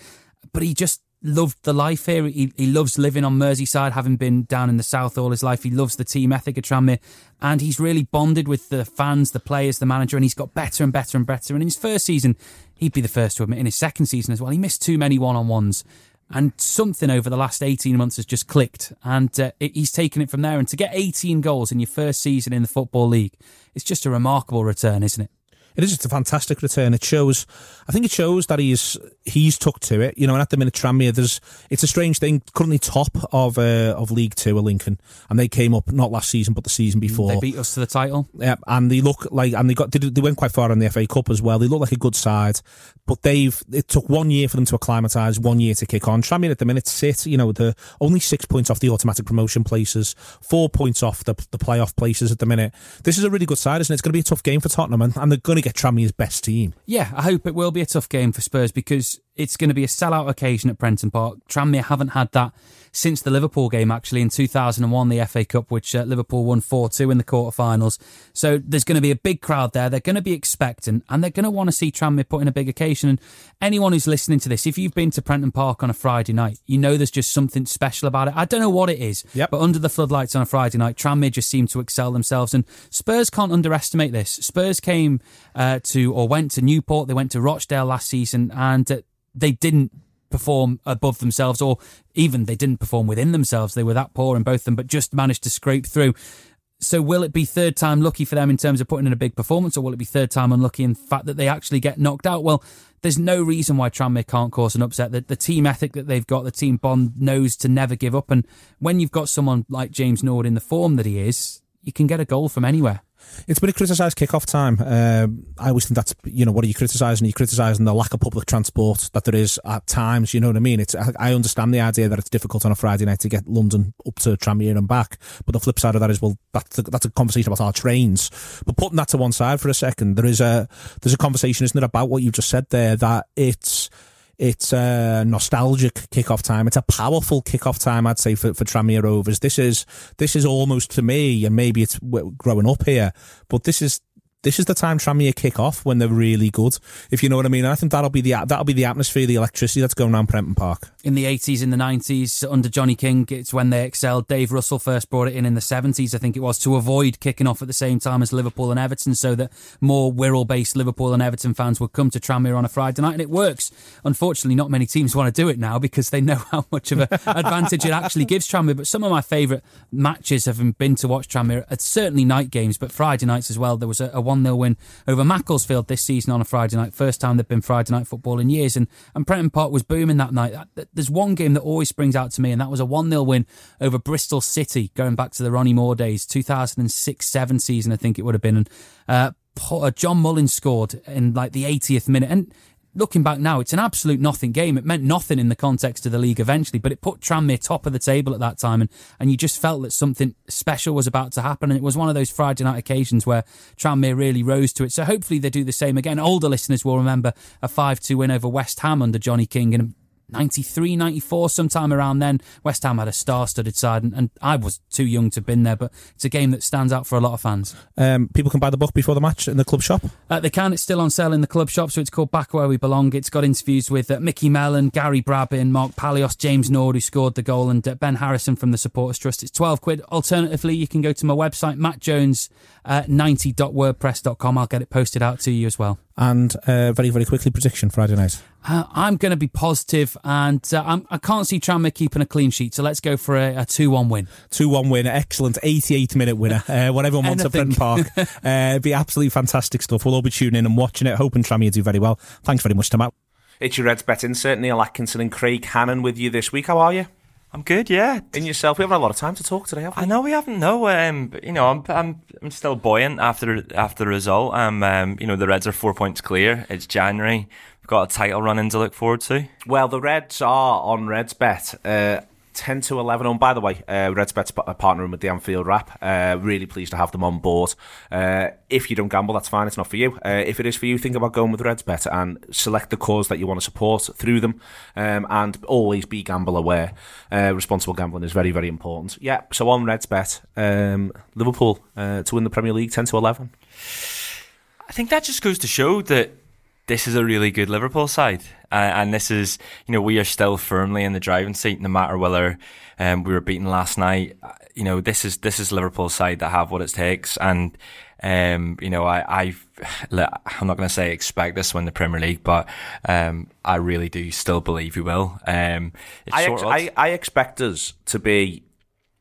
But he just loved the life here. He loves living on Merseyside, having been down in the south all his life. He loves the team ethic of Tranmere, and he's really bonded with the fans, the players, the manager, and he's got better and better and better. And in his first season, he'd be the first to admit, in his second season as well, he missed too many one-on-ones, and something over the last 18 months has just clicked, and he's taken it from there. And to get 18 goals in your first season in the Football League, it's just a remarkable return, isn't it? It is just a fantastic return. It shows that he's took to it, you know. And at the minute, Tranmere, it's a strange thing. Currently top of League Two, are Lincoln, and they came up not last season but the season before. They beat us to the title. Yeah, and they went quite far in the FA Cup as well. They look like a good side, but it took 1 year for them to acclimatise, 1 year to kick on. Tranmere at the minute sit, you know, they're only 6 points off the automatic promotion places, 4 points off the playoff places at the minute. This is a really good side, isn't it? It's going to be a tough game for Tottenham, and they're going to get Tranmere's best team. Yeah, I hope it will be a tough game for Spurs, because it's going to be a sellout occasion at Prenton Park. Tranmere haven't had that since the Liverpool game, actually, in 2001, the FA Cup, which Liverpool won 4-2 in the quarterfinals. So there's going to be a big crowd there. They're going to be expectant, and they're going to want to see Tranmere put in a big occasion. And anyone who's listening to this, if you've been to Prenton Park on a Friday night, you know there's just something special about it. I don't know what it is, but under the floodlights on a Friday night, Tranmere just seem to excel themselves, and Spurs can't underestimate this. Spurs came went to Newport, they went to Rochdale last season, and they didn't perform above themselves, or even they didn't perform within themselves. They were that poor in both of them, but just managed to scrape through. So will it be third time lucky for them in terms of putting in a big performance, or will it be third time unlucky in the fact that they actually get knocked out? Well, there's no reason why Tranmere can't cause an upset. The team ethic that they've got, the team bond, knows to never give up. And when you've got someone like James Norwood in the form that he is, you can get a goal from anywhere. It's been a criticised kick-off time. I always think that's, you know, what are you criticising? You're criticising the lack of public transport that there is at times, you know what I mean? I understand the idea that it's difficult on a Friday night to get London up to Tranmere and back, but the flip side of that is, well, that's a conversation about our trains. But putting that to one side for a second, there's a conversation, isn't there, about what you've just said there, that it's a nostalgic kick-off time. It's a powerful kick-off time, I'd say, for Tranmere Rovers. This is almost, to me, and maybe it's growing up here, but this is the time Tranmere kick off when they're really good, if you know what I mean. And I think that'll be the atmosphere, the electricity that's going around Prenton Park. In the 80s, in the 90s, under Johnny King, it's when they excelled. Dave Russell first brought it in the 70s, I think it was, to avoid kicking off at the same time as Liverpool and Everton, so that more Wirral-based Liverpool and Everton fans would come to Tranmere on a Friday night, and it works. Unfortunately, not many teams want to do it now because they know how much of an advantage it actually gives Tranmere. But some of my favourite matches, having been to watch Tranmere, certainly night games, but Friday nights as well. There was a 1-0 win over Macclesfield this season on a Friday night. First time they've been Friday night football in years, and Prenton Park was booming that night. There's one game that always springs out to me, and that was a 1-0 win over Bristol City, going back to the Ronnie Moore days, 2006-7 season, I think it would have been. And John Mullin scored in like the 80th minute, and looking back now, it's an absolute nothing game. It meant nothing in the context of the league eventually, but it put Tranmere top of the table at that time, and you just felt that something special was about to happen, and it was one of those Friday night occasions where Tranmere really rose to it. So hopefully they do the same again. Older listeners will remember a 5-2 win over West Ham under Johnny King, and 93, 94, sometime around then. West Ham had a star-studded side, and I was too young to have been there, but it's a game that stands out for a lot of fans. People can buy the book before the match in the club shop? They can. It's still on sale in the club shop, so it's called Back Where We Belong. It's got interviews with Mickey Mellon, Gary Brabin, Mark Palios, James Norwood, who scored the goal, and Ben Harrison from the Supporters Trust. It's £12. Alternatively, you can go to my website, mattjones90.wordpress.com. I'll get it posted out to you as well. And very, very quickly, prediction Friday night. I'm going to be positive, and I can't see Tranmere keeping a clean sheet, so let's go for a 2-1 win. 2-1 win, excellent. 88-minute winner. What everyone wants at Prenton Park. It'd be absolutely fantastic stuff. We'll all be tuning in and watching it, hoping Tranmere do very well. Thanks very much to Matt. It's your Reds betting, certainly. Neil Atkinson and Craig Hannon with you this week. How are you? I'm good, yeah. And yourself? We haven't had a lot of time to talk today, have we? I know we haven't. No, you know, I'm still buoyant after the result. You know, the Reds are 4 points clear. It's January. We've got a title run in to look forward to. Well, the Reds are on RedsBet 10 to 11 on. By the way, RedsBet's partnering with the Anfield Wrap. Really pleased to have them on board. If you don't gamble, that's fine. It's not for you. If it is for you, think about going with RedsBet and select the cause that you want to support through them. And always be gamble aware. Responsible gambling is very, very important. Yeah, so on RedsBet, Liverpool to win the Premier League 10 to 11. I think that just goes to show that this is a really good Liverpool side, and this is, you know, we are still firmly in the driving seat, no matter whether we were beaten last night. You know, this is Liverpool side that have what it takes, and you know, I'm not going to say expect this to win the Premier League, but I really do still believe we will. I expect us to be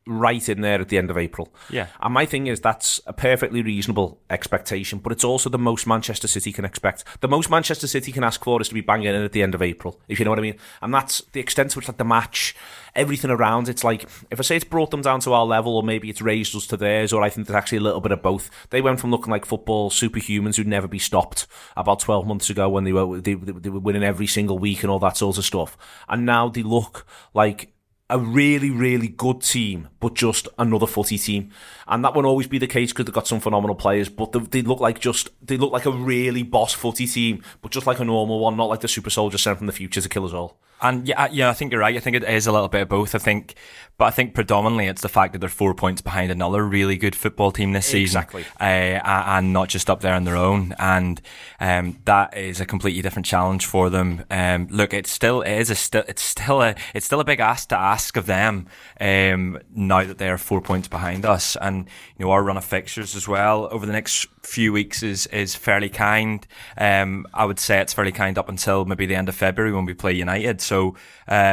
right in there at the end of April. Yeah. And my thing is, that's a perfectly reasonable expectation, but it's also the most Manchester City can expect. The most Manchester City can ask for is to be banging in at the end of April, if you know what I mean. And that's the extent to which, like, the match, everything around, it's like, if I say it's brought them down to our level, or maybe it's raised us to theirs, or I think there's actually a little bit of both. They went from looking like football superhumans who'd never be stopped about 12 months ago when they were winning every single week and all that sort of stuff. And now they look like a really, really good team, but just another footy team. And that won't always be the case, because they've got some phenomenal players, but they look like a really boss footy team, but just like a normal one, not like the super soldier sent from the future to kill us all. And yeah, I think you're right. I think it is a little bit of both. I think predominantly it's the fact that they're 4 points behind another really good football team this season. Exactly. And not just up there on their own. And that is a completely different challenge for them. Look, it's still a big ask to ask of them now that they are 4 points behind us. And you know, our run of fixtures as well over the next few weeks is fairly kind. I would say it's fairly kind up until maybe the end of February when we play United. So, look,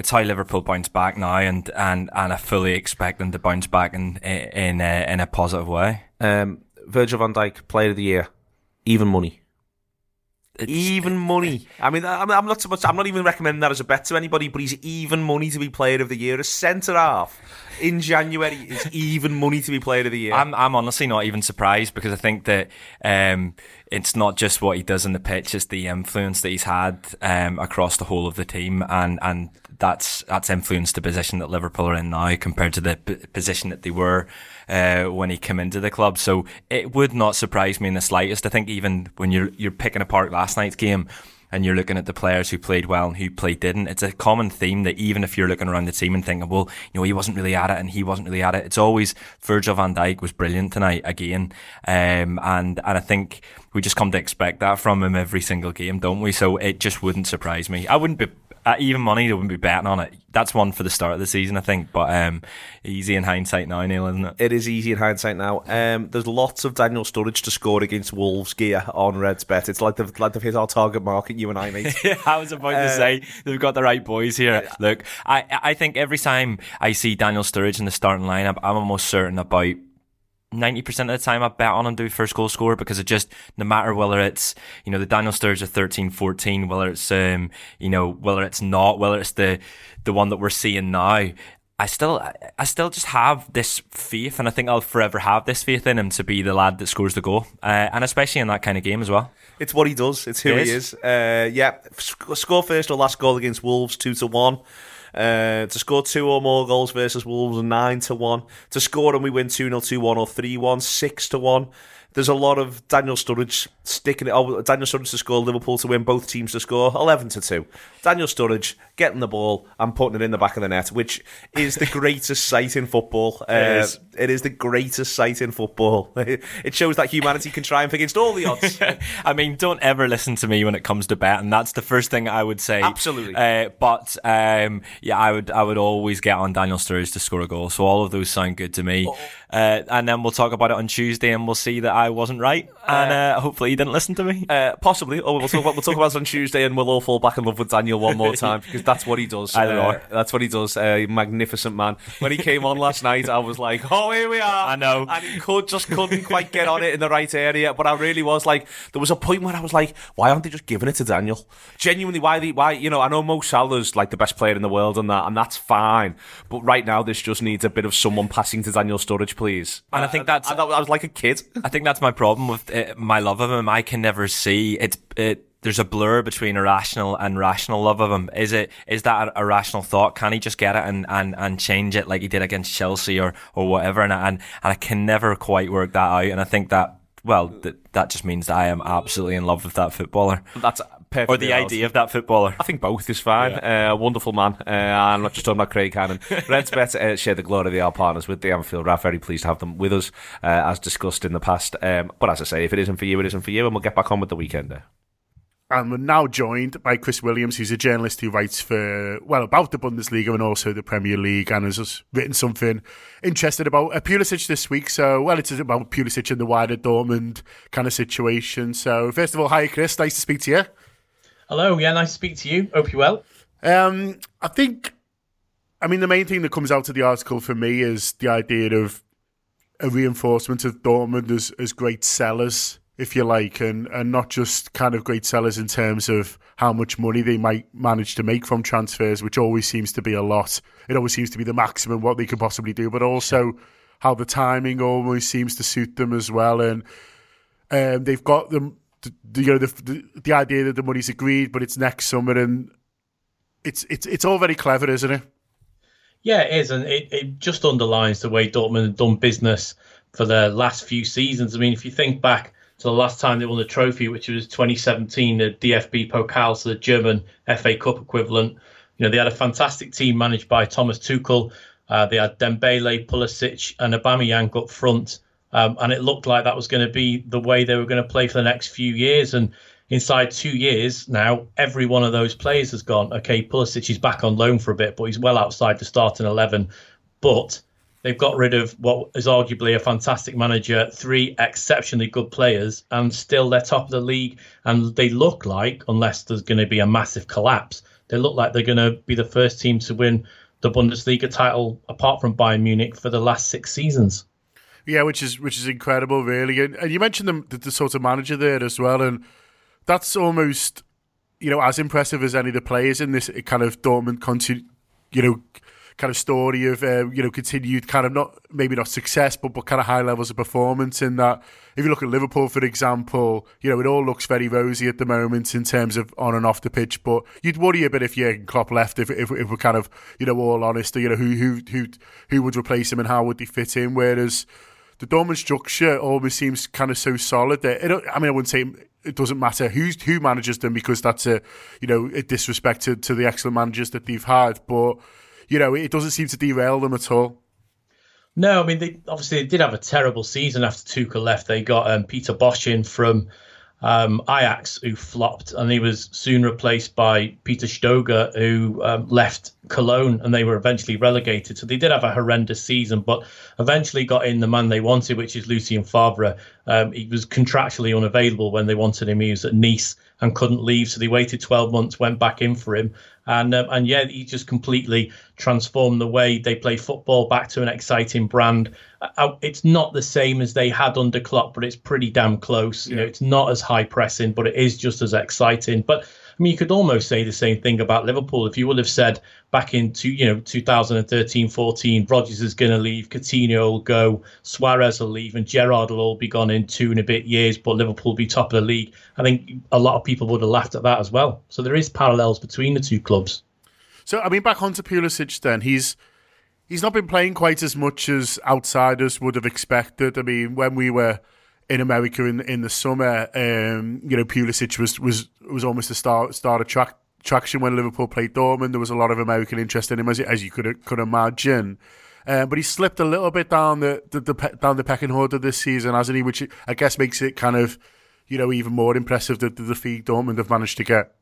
it's how Liverpool bounce back now, and I fully expect them to bounce back in a positive way. Virgil van Dijk, Player of the Year, even money. Even money. I mean, I'm not even recommending that as a bet to anybody, but he's even money to be Player of the Year. A centre half in January is even money to be Player of the Year. I'm honestly not even surprised, because I think that it's not just what he does on the pitch, it's the influence that he's had across the whole of the team, and that's influenced the position that Liverpool are in now compared to the position that they were when he came into the club. So it would not surprise me in the slightest. I think even when you're picking apart last night's game and you're looking at the players who played well and who didn't, it's a common theme that even if you're looking around the team and thinking, well, you know, he wasn't really at it and he wasn't really at it, it's always Virgil van Dijk was brilliant tonight again. And I think we just come to expect that from him every single game, don't we? So it just wouldn't surprise me. I wouldn't be at even money, I wouldn't be betting on it. That's one for the start of the season, I think, but easy in hindsight now, Neil, isn't it? It is easy in hindsight now. There's lots of Daniel Sturridge to score against Wolves gear on RedsBet. It's like they've hit our target market, you and I, mate. I was about to say, they've got the right boys here. Yeah. Look, I think every time I see Daniel Sturridge in the starting lineup, I'm almost certain about 90% of the time I bet on him to be first goal scorer, because it just, no matter whether it's, you know, the Daniel Sturridge of 13-14, whether it's, you know, whether it's not, whether it's the one that we're seeing now, I still just have this faith, and I think I'll forever have this faith in him to be the lad that scores the goal, and especially in that kind of game as well. It's what he does. It's who he is. Yeah, score first or last goal against Wolves, 2-1. To score two or more goals versus Wolves, 9-1. To score and we win 2-0, 2-1 or 3-1, 6-1. There's a lot of Daniel Sturridge sticking it over. Daniel Sturridge to score, Liverpool to win, both teams to score, 11-2. Daniel Sturridge getting the ball and putting it in the back of the net, which is the greatest sight in football. It is the greatest sight in football. It shows that humanity can triumph against all the odds. I mean, don't ever listen to me when it comes to betting. That's the first thing I would say. Absolutely. But I would always get on Daniel Sturridge to score a goal. So all of those sound good to me. And then we'll talk about it on Tuesday, and we'll see that I wasn't right. And hopefully you didn't listen to me. Possibly. Oh, we'll talk about it on Tuesday, and we'll all fall back in love with Daniel one more time, because that's what he does. I don't know. That's what he does. Magnificent man. When he came on last night, I was like, oh, here we are. I know. And he couldn't quite get on it in the right area. But I really was like, there was a point where I was like, why aren't they just giving it to Daniel? Genuinely, why? You know, I know Mo Salah's like the best player in the world and that, and that's fine. But right now, this just needs a bit of someone passing to Daniel Sturridge, please. And I think that's... I was like a kid. I think that's my problem with it, my love of him. I can never see... There's a blur between irrational and rational love of him. Is that a rational thought? Can he just get it and change it like he did against Chelsea or whatever? And I can never quite work that out. And I think that, well, that just means that I am absolutely in love with that footballer. That's perfect. Or the idea of that footballer. I think both is fine. Yeah. Wonderful man. I'm not just talking about Craig Hannon. Reds Bet share the glory. They are partners with the Anfield Wrap. Very pleased to have them with us, as discussed in the past. But as I say, if it isn't for you, it isn't for you. And we'll get back on with the weekender. And we're now joined by Chris Williams, who's a journalist who writes for, well, about the Bundesliga and also the Premier League, and has written something interesting about Pulisic this week. So, well, it's about Pulisic and the wider Dortmund kind of situation. So, first of all, hi, Chris. Nice to speak to you. Hello. Yeah, nice to speak to you. Hope you're well. I mean, the main thing that comes out of the article for me is the idea of a reinforcement of Dortmund as great sellers, if you like, and not just kind of great sellers in terms of how much money they might manage to make from transfers, which always seems to be a lot. It always seems to be the maximum what they could possibly do, but also how the timing always seems to suit them as well. And they've got the idea that the money's agreed, but it's next summer, and it's all very clever, isn't it? Yeah, it is, and it just underlines the way Dortmund have done business for the last few seasons. I mean, if you think back, so the last time they won the trophy, which was 2017, the DFB Pokal, so the German FA Cup equivalent. You know, they had a fantastic team managed by Thomas Tuchel. They had Dembele, Pulisic and Aubameyang up front. And it looked like that was going to be the way they were going to play for the next few years. And inside 2 years now, every one of those players has gone, OK, Pulisic is back on loan for a bit, but he's well outside the starting 11. But they've got rid of what is arguably a fantastic manager, three exceptionally good players, and still they're top of the league. And they look like, unless there's going to be a massive collapse, they look like they're going to be the first team to win the Bundesliga title, apart from Bayern Munich, for the last 6 seasons. Yeah, which is incredible, really. And you mentioned the sort of manager there as well, and that's almost, you know, as impressive as any of the players in this kind of Dortmund story of continued kind of not success, but kind of high levels of performance. In that, if you look at Liverpool, for example, you know, it all looks very rosy at the moment in terms of on and off the pitch. But you'd worry a bit if Jurgen Klopp left, if we're kind of, you know, all honest. You know, who would replace him and how would they fit in? Whereas the Dortmund structure always seems kind of so solid that I wouldn't say it doesn't matter who manages them, because that's a disrespect to the excellent managers that they've had, but you know, it doesn't seem to derail them at all. No, I mean, they obviously did have a terrible season after Tuchel left. They got Peter Bosz in from Ajax, who flopped, and he was soon replaced by Peter Stoger, who left Cologne, and they were eventually relegated. So they did have a horrendous season, but eventually got in the man they wanted, which is Lucien Favre. He was contractually unavailable when they wanted him. He was at Nice and couldn't leave, so they waited 12 months, went back in for him. And he just completely transformed the way they play football back to an exciting brand. It's not the same as they had under Klopp, but it's pretty damn close. You know, it's not as high pressing, but it is just as exciting. But I mean, you could almost say the same thing about Liverpool. If you would have said back in 2013-14, Rodgers is going to leave, Coutinho will go, Suarez will leave, and Gerrard will all be gone in 2 and a bit years, but Liverpool will be top of the league, I think a lot of people would have laughed at that as well. So there is parallels between the two clubs. So, I mean, back onto Pulisic then. He's not been playing quite as much as outsiders would have expected. I mean, when we were in America in the summer. You know, Pulisic was almost the start of traction when Liverpool played Dortmund. There was a lot of American interest in him, as you could imagine. But he slipped a little bit down the pecking order this season, hasn't he? Which I guess makes it kind of, you know, even more impressive that the fee Dortmund have managed to get.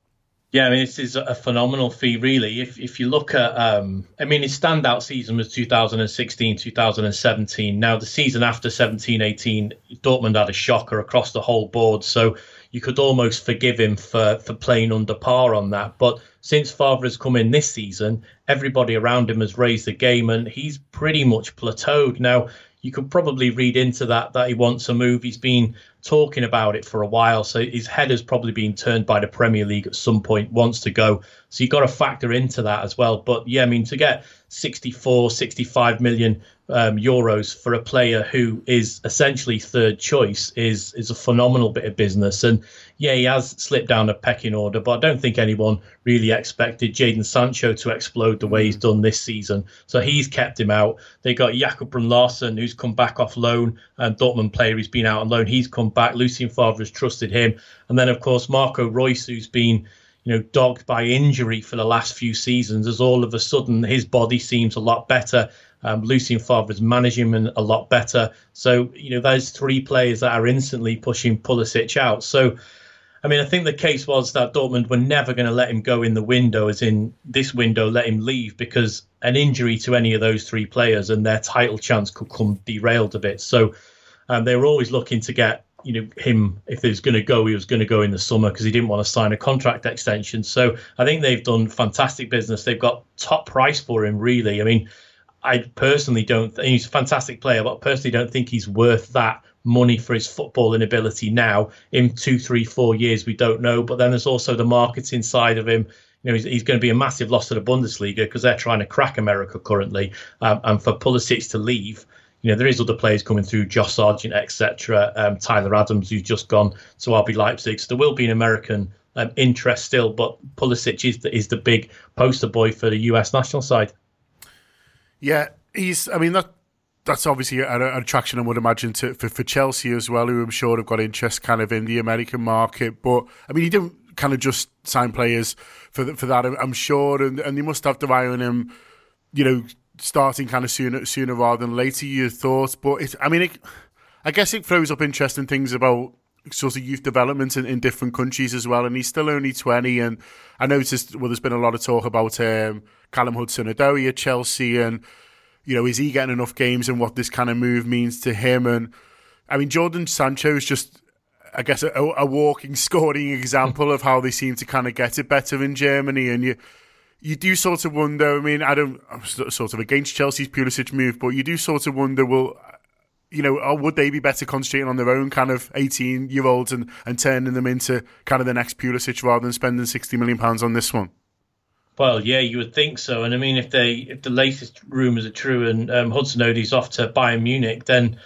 Yeah, I mean, this is a phenomenal fee, really. If you look at, I mean, his standout season was 2016, 2017. Now, the season after 17-18, Dortmund had a shocker across the whole board. So you could almost forgive him for playing under par on that. But since Favre has come in this season, everybody around him has raised the game and he's pretty much plateaued. Now, you could probably read into that he wants a move. He's been talking about it for a while, so his head has probably been turned by the Premier League at some point, wants to go. So you've got to factor into that as well. But yeah, I mean, to get 64, 65 million euros for a player who is essentially third choice is a phenomenal bit of business. And yeah, he has slipped down the pecking order, but I don't think anyone really expected Jadon Sancho to explode the way he's done this season. So he's kept him out. They got Jakob Brun-Larsen, who's come back off loan, and Dortmund player, he's been out on loan. He's come back. Lucien Favre has trusted him. And then, of course, Marco Reus, who's been, you know, dogged by injury for the last few seasons, as all of a sudden his body seems a lot better. Lucien Favre's managing him a lot better. So, you know, those three players that are instantly pushing Pulisic out. So, I mean, I think the case was that Dortmund were never going to let him go in the window, as in this window, let him leave, because an injury to any of those three players and their title chance could come derailed a bit. So they were always looking to get, you know, him, if he was going to go, he was going to go in the summer because he didn't want to sign a contract extension. So I think they've done fantastic business. They've got top price for him, really. I mean, I personally don't think he's a fantastic player, but I personally don't think he's worth that money for his footballing ability now. In 2, 3, 4 years, we don't know. But then there's also the marketing side of him. You know, he's going to be a massive loss to the Bundesliga because they're trying to crack America currently. And for Pulisic to leave, you know, there is other players coming through, Josh Sargent, etc. Tyler Adams, who's just gone to RB Leipzig. So there will be an American interest still, but Pulisic is the big poster boy for the US national side. Yeah, he's. I mean, that's obviously an attraction, I would imagine, for Chelsea as well, who I'm sure have got interest kind of in the American market. But I mean, you don't kind of just sign players for that, I'm sure, and they must have their eye on him, you know, starting kind of sooner rather than later, you thought. But I guess it throws up interesting things about sort of youth development in different countries as well. And he's still only 20, and I noticed, well, there's been a lot of talk about Callum Hudson-Odoi at Chelsea, and, you know, is he getting enough games and what this kind of move means to him. And I mean, Jadon Sancho is just, I guess, a walking scoring example of how they seem to kind of get it better in Germany. And you do sort of wonder. I mean, I'm sort of against Chelsea's Pulisic move, but you do sort of wonder, well, you know, would they be better concentrating on their own kind of 18-year-olds and turning them into kind of the next Pulisic rather than spending £60 million on this one? Well, yeah, you would think so. And I mean, if the latest rumours are true and Hudson-Odoi off to Bayern Munich, then,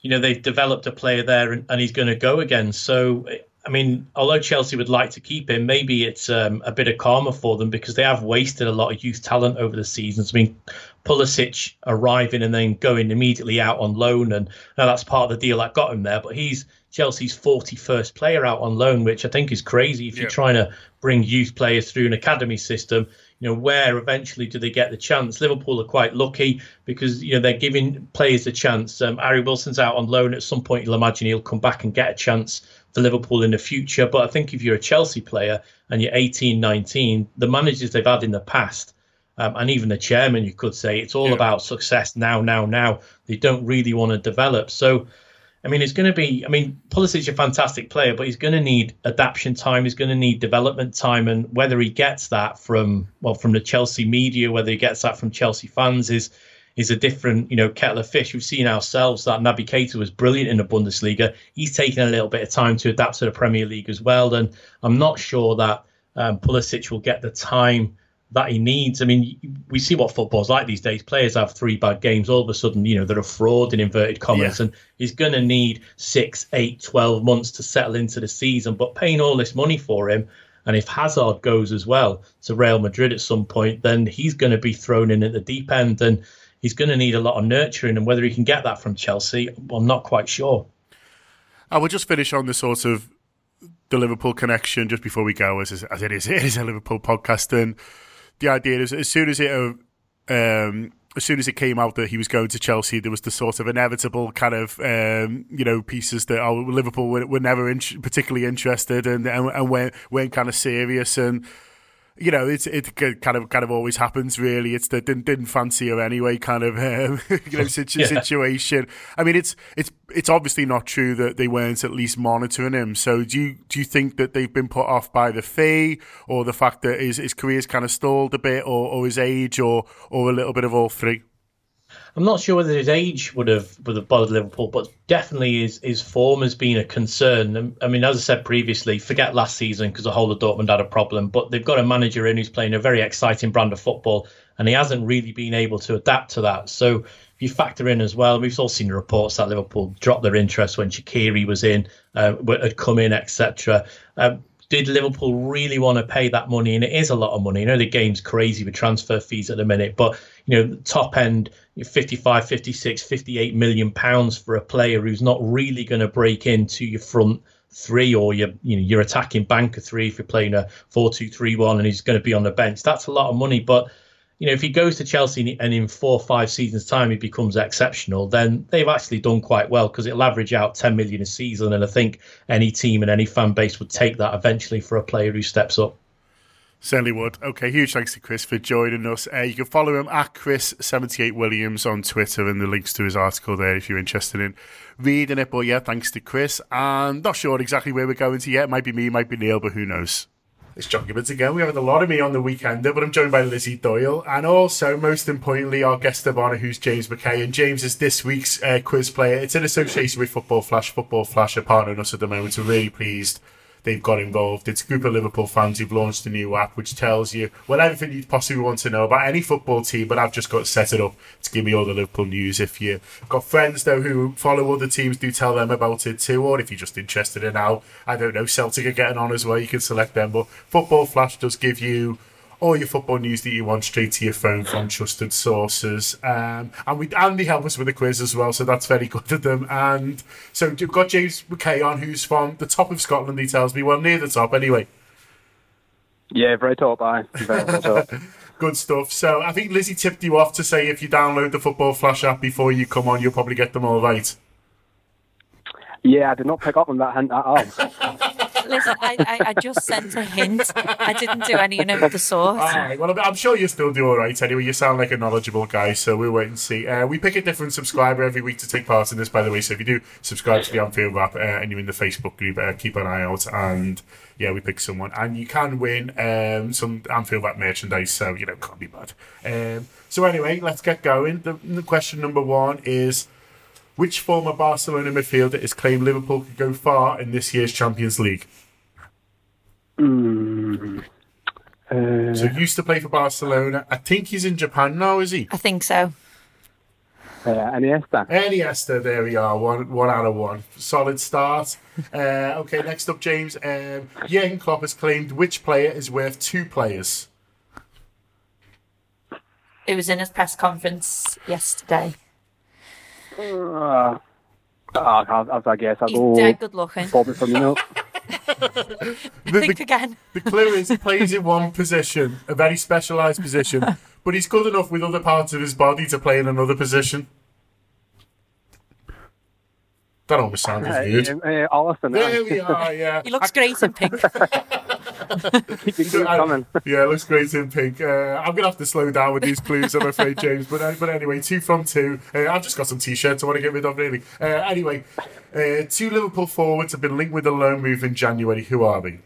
you know, they've developed a player there and he's going to go again. So, I mean, although Chelsea would like to keep him, maybe it's a bit of karma for them because they have wasted a lot of youth talent over the seasons. I mean, Pulisic arriving and then going immediately out on loan, and now that's part of the deal that got him there. But he's Chelsea's 41st player out on loan, which I think is crazy. If you're trying to bring youth players through an academy system, you know, where eventually do they get the chance? Liverpool are quite lucky because, you know, they're giving players a chance. Harry Wilson's out on loan. At some point, you'll imagine he'll come back and get a chance for Liverpool in the future. But I think if you're a Chelsea player and you're 18, 19, the managers they've had in the past, and even the chairman, you could say, it's all about success now. They don't really want to develop. So, I mean, it's going to be, I mean, Pulisic's a fantastic player, but he's going to need adaptation time. He's going to need development time. And whether he gets that from the Chelsea media, whether he gets that from Chelsea fans is a different, you know, kettle of fish. We've seen ourselves that Naby Keita was brilliant in the Bundesliga. He's taken a little bit of time to adapt to the Premier League as well. And I'm not sure that Pulisic will get the time that he needs. I mean, we see what football's like these days. Players have 3 bad games. All of a sudden, you know, they're a fraud in inverted commas. Yeah. And he's going to need 6, 8, 12 months to settle into the season. But paying all this money for him, and if Hazard goes as well to Real Madrid at some point, then he's going to be thrown in at the deep end. And he's going to need a lot of nurturing. And whether he can get that from Chelsea, I'm not quite sure. I will just finish on the sort of the Liverpool connection just before we go, as it is a Liverpool podcast, and the idea is as soon as it came out that he was going to Chelsea, there was the sort of inevitable kind of pieces that Liverpool were never particularly interested and weren't kind of serious, and you know it kind of always happens really. It's the didn't fancy her anyway kind of situation. I mean it's obviously not true that they weren't at least monitoring him. So do you think that they've been put off by the fee, or the fact that his career's kind of stalled a bit, or his age, or a little bit of all three? I'm not sure whether his age would have bothered Liverpool, but definitely his form has been a concern. I mean, as I said previously, forget last season because the whole of Dortmund had a problem, but they've got a manager in who's playing a very exciting brand of football, and he hasn't really been able to adapt to that. So if you factor in as well, we've all seen the reports that Liverpool dropped their interest when Shaqiri was in, had come in, etc. Did Liverpool really want to pay that money? And it is a lot of money. You know, the game's crazy with transfer fees at the minute, but, you know, top end, 55, 56, 58 million pounds for a player who's not really going to break into your front three or your attacking bank of three if you're playing a 4-2-3-1 and he's going to be on the bench. That's a lot of money. But, you know, if he goes to Chelsea and in 4 or 5 seasons' time he becomes exceptional, then they've actually done quite well because it'll average out 10 million a season, and I think any team and any fan base would take that eventually for a player who steps up. Certainly would. Okay, huge thanks to Chris for joining us. You can follow him at Chris78Williams on Twitter, and the links to his article there if you're interested in reading it. But yeah, thanks to Chris. And not sure exactly where we're going to yet. It might be me, it might be Neil, but who knows? It's John Gibbons again. We have the lot of me on the weekend, but I'm joined by Lizzie Doyle, and also, most importantly, our guest of honour, who's James McKay. And James is this week's quiz player. It's in association with Football Flash. Football Flash are partnering us at the moment. We're really pleased they've got involved. It's a group of Liverpool fans who've launched a new app which tells you, well, everything you'd possibly want to know about any football team, but I've just got to set it up to give me all the Liverpool news. If you've got friends, though, who follow other teams, do tell them about it too, or if you're just interested in how, I don't know, Celtic are getting on as well, you can select them. But Football Flash does give you all your football news that you want straight to your phone from trusted sources. And they help us with the quiz as well, so that's very good of them. And so we've got James McKay on, who's from the top of Scotland, he tells me. Well, near the top, anyway. Yeah, very top, aye. Very top. Good stuff. So I think Lizzie tipped you off to say if you download the Football Flash app before you come on, you'll probably get them all right. Yeah, I did not pick up on that hint at all. Listen, I just sent a hint. I didn't do anything of the sort. All right. Well, I'm sure you'll still do all right anyway. You sound like a knowledgeable guy, so we'll wait and see. We pick a different subscriber every week to take part in this, by the way. So if you do subscribe to the Anfield Wrap and you're in the Facebook group, keep an eye out. And yeah, we pick someone. And you can win some Anfield Wrap merchandise, so, you know, can't be bad. So anyway, let's get going. The question number one is, which former Barcelona midfielder is claimed Liverpool could go far in this year's Champions League? So he used to play for Barcelona. I think he's in Japan now, is he? I think so. Iniesta, there we are. One out of one. Solid start. Okay, next up, James. Jürgen Klopp has claimed which player is worth two players? It was in his press conference yesterday. I guess I'll go. He's dead good looking. Think again. The clue is he plays in one position, a very specialised position, but he's good enough with other parts of his body to play in another position. That almost sounded weird. Alisson. There we are. Yeah, he looks great in pink. Yeah, looks great in pink. I'm going to have to slow down with these clues, I'm afraid, James. But anyway, 2 from 2. I've just got some T-shirts I want to get rid of, really. Anyway, 2 Liverpool forwards have been linked with a loan move in January. Who are they?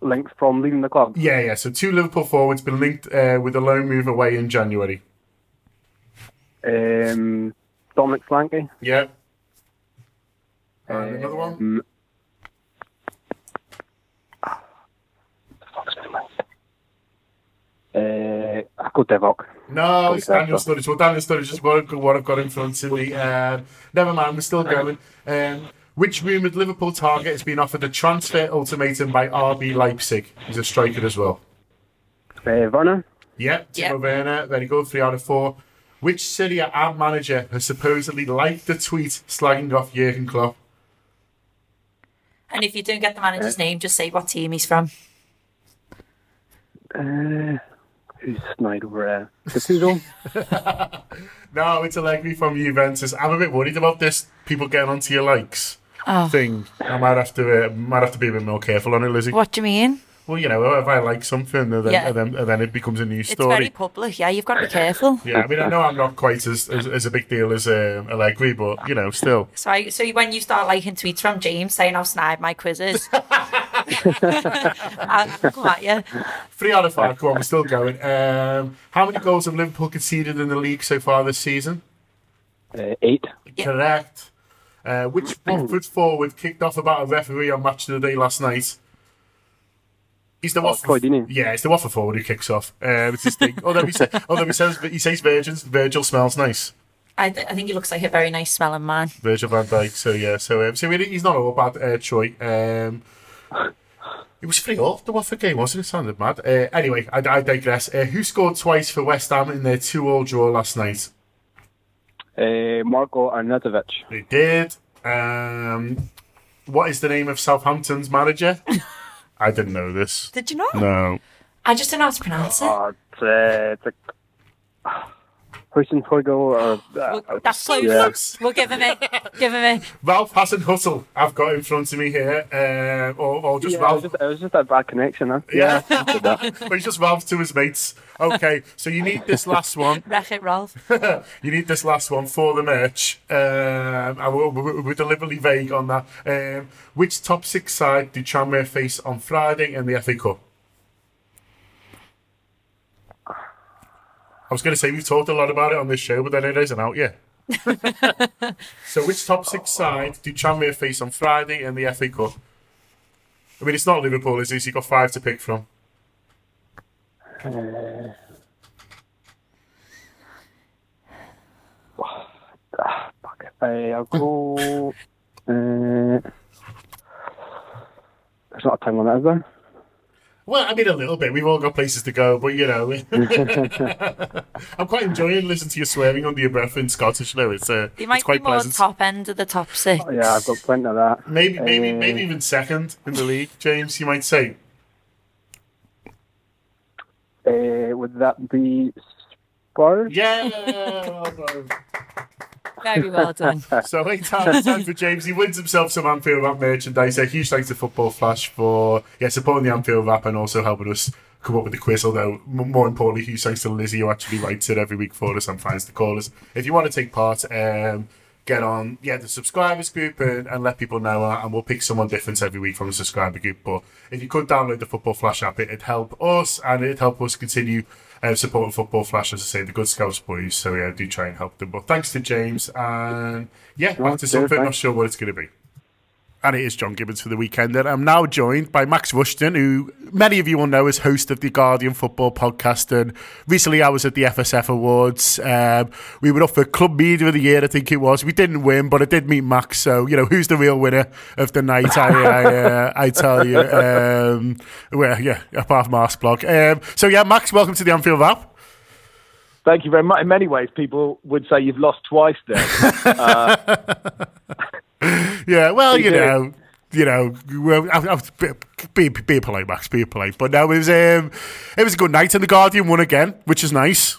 Links from leaving the club? Yeah. So 2 Liverpool forwards been linked with a loan move away in January. Dominic Solanke? Yeah. And another one? I go Divock. No, it's Daniel Sturridge. Well, Daniel Sturridge is what I've got in front of me. Never mind, we're still going. Which rumoured Liverpool target has been offered a transfer ultimatum by RB Leipzig? He's a striker as well. Werner? Yeah, Timo Werner. Very good, 3 out of 4. Which Serie A manager has supposedly liked the tweet slagging off Jurgen Klopp? And if you don't get the manager's name, just say what team he's from. Who's Snyder? No, it's Allegri from Juventus. I'm a bit worried about this. People getting onto your likes thing. I might have to be a bit more careful on it, Lizzie. What do you mean? Well, you know, if I like something, then it becomes a news story. It's very public, yeah, you've got to be careful. Yeah, I mean, I know I'm not quite as a big deal as Allegri, but, you know, still. So when you start liking tweets from James saying I've sniped my quizzes, I'll come at you. 3 out of 5, come on, we're still going. How many goals have Liverpool conceded in the league so far this season? 8. Correct. Which Brentford forward kicked off about a referee on Match of the Day last night? He's the Waffer forward who kicks off. It's his thing. Although he says Virgil smells nice. I think he looks like a very nice smelling man. Virgil van Dijk. So yeah. So he's not all bad. Troy. It was 3-3 the Watford game, wasn't it? Sounded mad. Anyway, I digress. Who scored twice for West Ham in their 2-2 draw last night? Marko Arnautovic. They did. What is the name of Southampton's manager? I didn't know this. Did you not? No. I just don't know how to pronounce it. It's Horsenhüttl or... that's close. Yeah. We'll give him it. Ralph Hasenhüttl, I've got in front of me here. Ralph. It was just a bad connection, huh? Yeah. But it's just Ralph to his mates. Okay, so you need this last one. Wreck it, Ralph. You need this last one for the merch. We're deliberately vague on that. Which top 6 side do Tranmere face on Friday in the FA Cup? I was going to say we've talked a lot about it on this show, but then it isn't out yet. So which top 6 side do Tranmere face on Friday in the FA Cup? I mean, it's not Liverpool, is it? So you've got 5 to pick from. I'll go... there's not a time limit, is there? Well, I mean, a little bit. We've all got places to go, but, you know. I'm quite enjoying listening to you swearing under your breath in Scottish, though. It's quite pleasant. You might be more top end of the top 6. Oh, yeah, I've got plenty of that. Maybe even second in the league, James, you might say. Would that be Spurs? Yeah, well done. Very well done. So 8 out of 10 for James. He wins himself some Anfield Wrap merchandise. A huge thanks to Football Flash for supporting the Anfield Wrap and also helping us come up with the quiz. Although more importantly, huge thanks to Lizzie, who actually writes it every week for us and finds the callers. If you want to take part, get on the subscribers group and let people know, and we'll pick someone different every week from the subscriber group. But if you could download the Football Flash app, it'd help us and it'd help us continue supporting Football Flash, as I say, the good Scouts boys. So yeah, do try and help them. But thanks to James, and back to something. Not sure what it's going to be. And it is John Gibbons for the weekend. And I'm now joined by Max Rushden, who many of you will know as host of the Guardian Football podcast. And recently I was at the FSF Awards. We were up for Club Media of the Year, I think it was. We didn't win, but I did meet Max. So, you know, who's the real winner of the night, I tell you. Apart from Arsblog. Max, welcome to the Anfield Wrap. Thank you very much. In many ways, people would say you've lost twice there. Yeah, well, you know, be polite, Max, be polite. But no, it was a good night, and the Guardian won again, which is nice.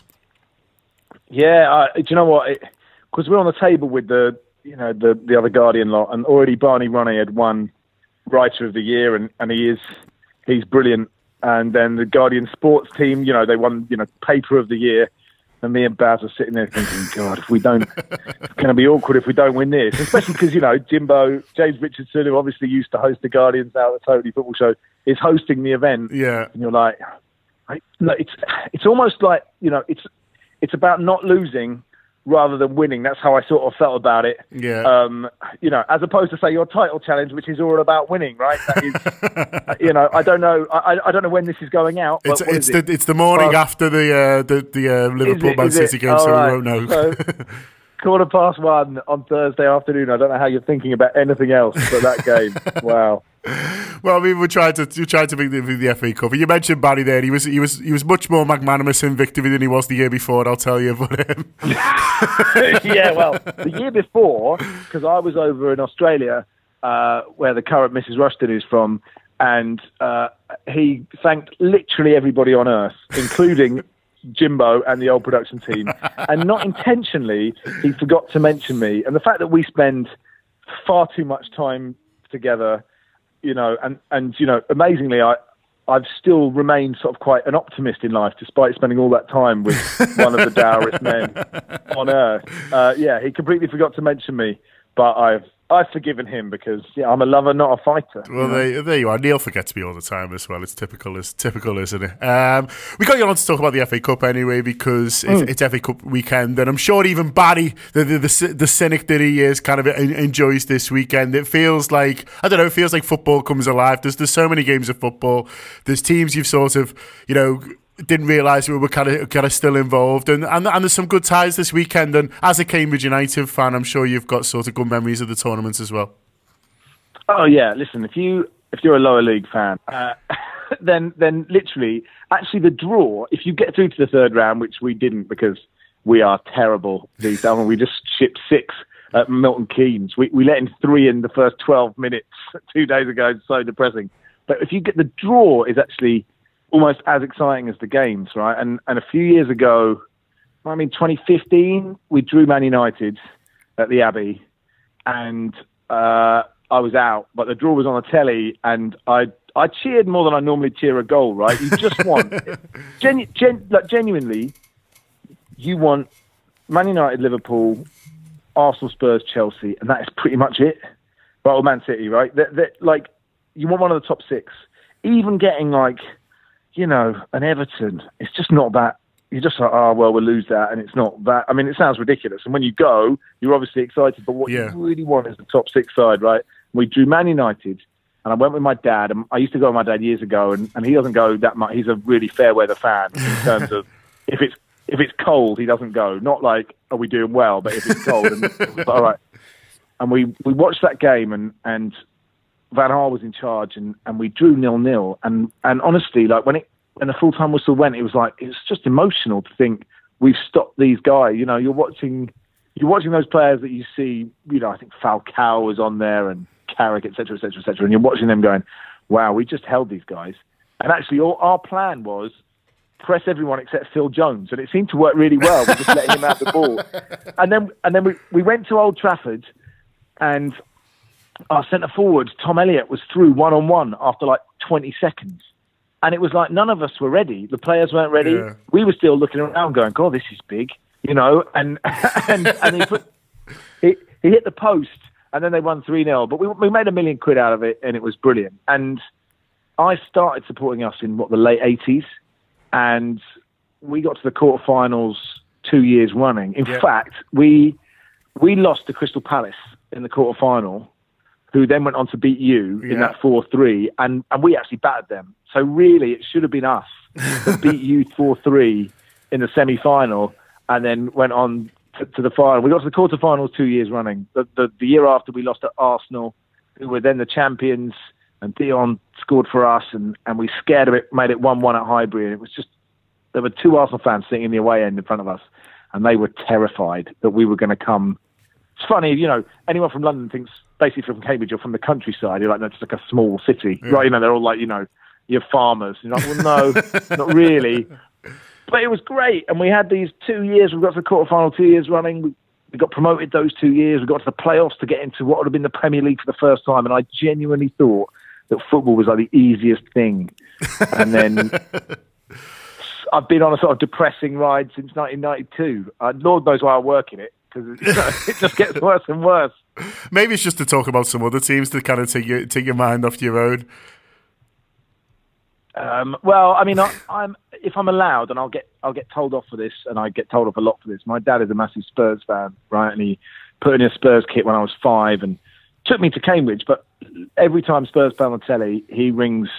Yeah, do you know what? Because we're on the table with the other Guardian lot, and already Barney Ronnie had won Writer of the Year, and he's brilliant. And then the Guardian Sports team, you know, they won, you know, Paper of the Year. And me and Baz are sitting there thinking, God, if we don't, it's going to be awkward if we don't win this. Especially because, you know, Jimbo, James Richardson, who obviously used to host the Guardians now at the Totally Football Show, is hosting the event. Yeah. And you're like, it's almost like, you know, it's about not losing rather than winning. That's how I sort of felt about it. Yeah. You know, as opposed to, say, your title challenge, which is all about winning, right? That is, you know, I don't know. I don't know when this is going out. But it's the morning after the Liverpool Man City game, so we won't know. So, 1:15 on Thursday afternoon. I don't know how you're thinking about anything else but that game. Wow. Well, I mean, we tried to make the FA Cup. You mentioned Barry there. He was much more magnanimous in victory than he was the year before, I'll tell you. But yeah, well, the year before, because I was over in Australia, where the current Mrs. Rushden is from, and he thanked literally everybody on earth, including Jimbo and the old production team. And not intentionally, he forgot to mention me. And the fact that we spend far too much time together, you know, and you know, amazingly, I've still remained sort of quite an optimist in life, despite spending all that time with one of the dourest men on earth. Yeah, he completely forgot to mention me, but I've forgiven him because I'm a lover, not a fighter. Well, there you are. Neil forgets me all the time as well. It's typical, isn't it? We got you on to talk about the FA Cup anyway because it's FA Cup weekend, and I'm sure even Barry, the cynic that he is, kind of enjoys this weekend. It feels like, I don't know, it feels like football comes alive. There's so many games of football. There's teams you've sort of, you know, didn't realise we were kind of still involved, and there's some good ties this weekend. And as a Cambridge United fan, I'm sure you've got sort of good memories of the tournament as well. Oh yeah, listen, if you're a lower league fan, then literally, actually, the draw, if you get through to the third round, which we didn't because we are terrible these days, we just shipped 6 at Milton Keynes. We let in 3 in the first 12 minutes 2 days ago. It's so depressing. But if you get, the draw is actually almost as exciting as the games, right? And a few years ago, 2015, we drew Man United at the Abbey, and I was out, but the draw was on the telly, and I cheered more than I normally cheer a goal, right? You just want, genuinely, you want Man United, Liverpool, Arsenal, Spurs, Chelsea, and that is pretty much it. Well, Man City, right? Like, you want one of the top 6. Even getting, like, you know, an Everton, it's just not that. You're just like, oh, well, we'll lose that, and it's not that. I mean, it sounds ridiculous. And when you go, you're obviously excited, but what you really want is the top 6 side, right? We drew Man United, and I went with my dad. And I used to go with my dad years ago, and he doesn't go that much. He's a really fair-weather fan in terms of if it's cold, he doesn't go. Not like, are we doing well, but if it's cold, and it's all right. And we watched that game, and Van Gaal was in charge, and we drew 0-0. And honestly, like, when the full-time whistle went, it was just emotional to think we've stopped these guys. You know, you're watching those players that you see, you know, I think Falcao was on there and Carrick, et cetera, et cetera, et cetera. And you're watching them going, wow, we just held these guys. And actually, our plan was press everyone except Phil Jones. And it seemed to work really well. We just let him have the ball. And then we went to Old Trafford, and our centre-forward, Tom Elliott, was through one-on-one after, like, 20 seconds. And it was like none of us were ready. The players weren't ready. Yeah. We were still looking around going, God, this is big, you know. And he hit the post, and then they won 3-0. But we made £1 million out of it, and it was brilliant. And I started supporting us in, the late 80s. And we got to the quarterfinals 2 years running. In fact, we lost to Crystal Palace in the quarterfinal, who then went on to beat you in that 4-3, and we actually battered them. So really, it should have been us that beat you 4-3 in the semi-final, and then went on to the final. We got to the quarterfinals 2 years running. The year after, we lost to Arsenal, who were then the champions, and Dion scored for us, and we scared of it, made it 1-1 at Highbury, and it was just, there were 2 Arsenal fans sitting in the away end in front of us, and they were terrified that we were going to come. It's funny, you know, anyone from London thinks, basically from Cambridge or from the countryside, you're like, no, it's like a small city. Yeah. Right, you know, they're all like, you know, you're farmers. You're like, well, no, not really. But it was great. And we had these 2 years, we got to the quarterfinal 2 years running. We got promoted those 2 years. We got to the playoffs to get into what would have been the Premier League for the first time. And I genuinely thought that football was like the easiest thing. And then I've been on a sort of depressing ride since 1992. Lord knows why I work in it. Because it just gets worse and worse. Maybe it's just to talk about some other teams to kind of take your mind off your own. Well, I mean, if I'm allowed, and I'll get told off for this, and I get told off a lot for this. My dad is a massive Spurs fan, right? And he put in a Spurs kit when I was 5 and took me to Cambridge. But every time Spurs fan on telly, he rings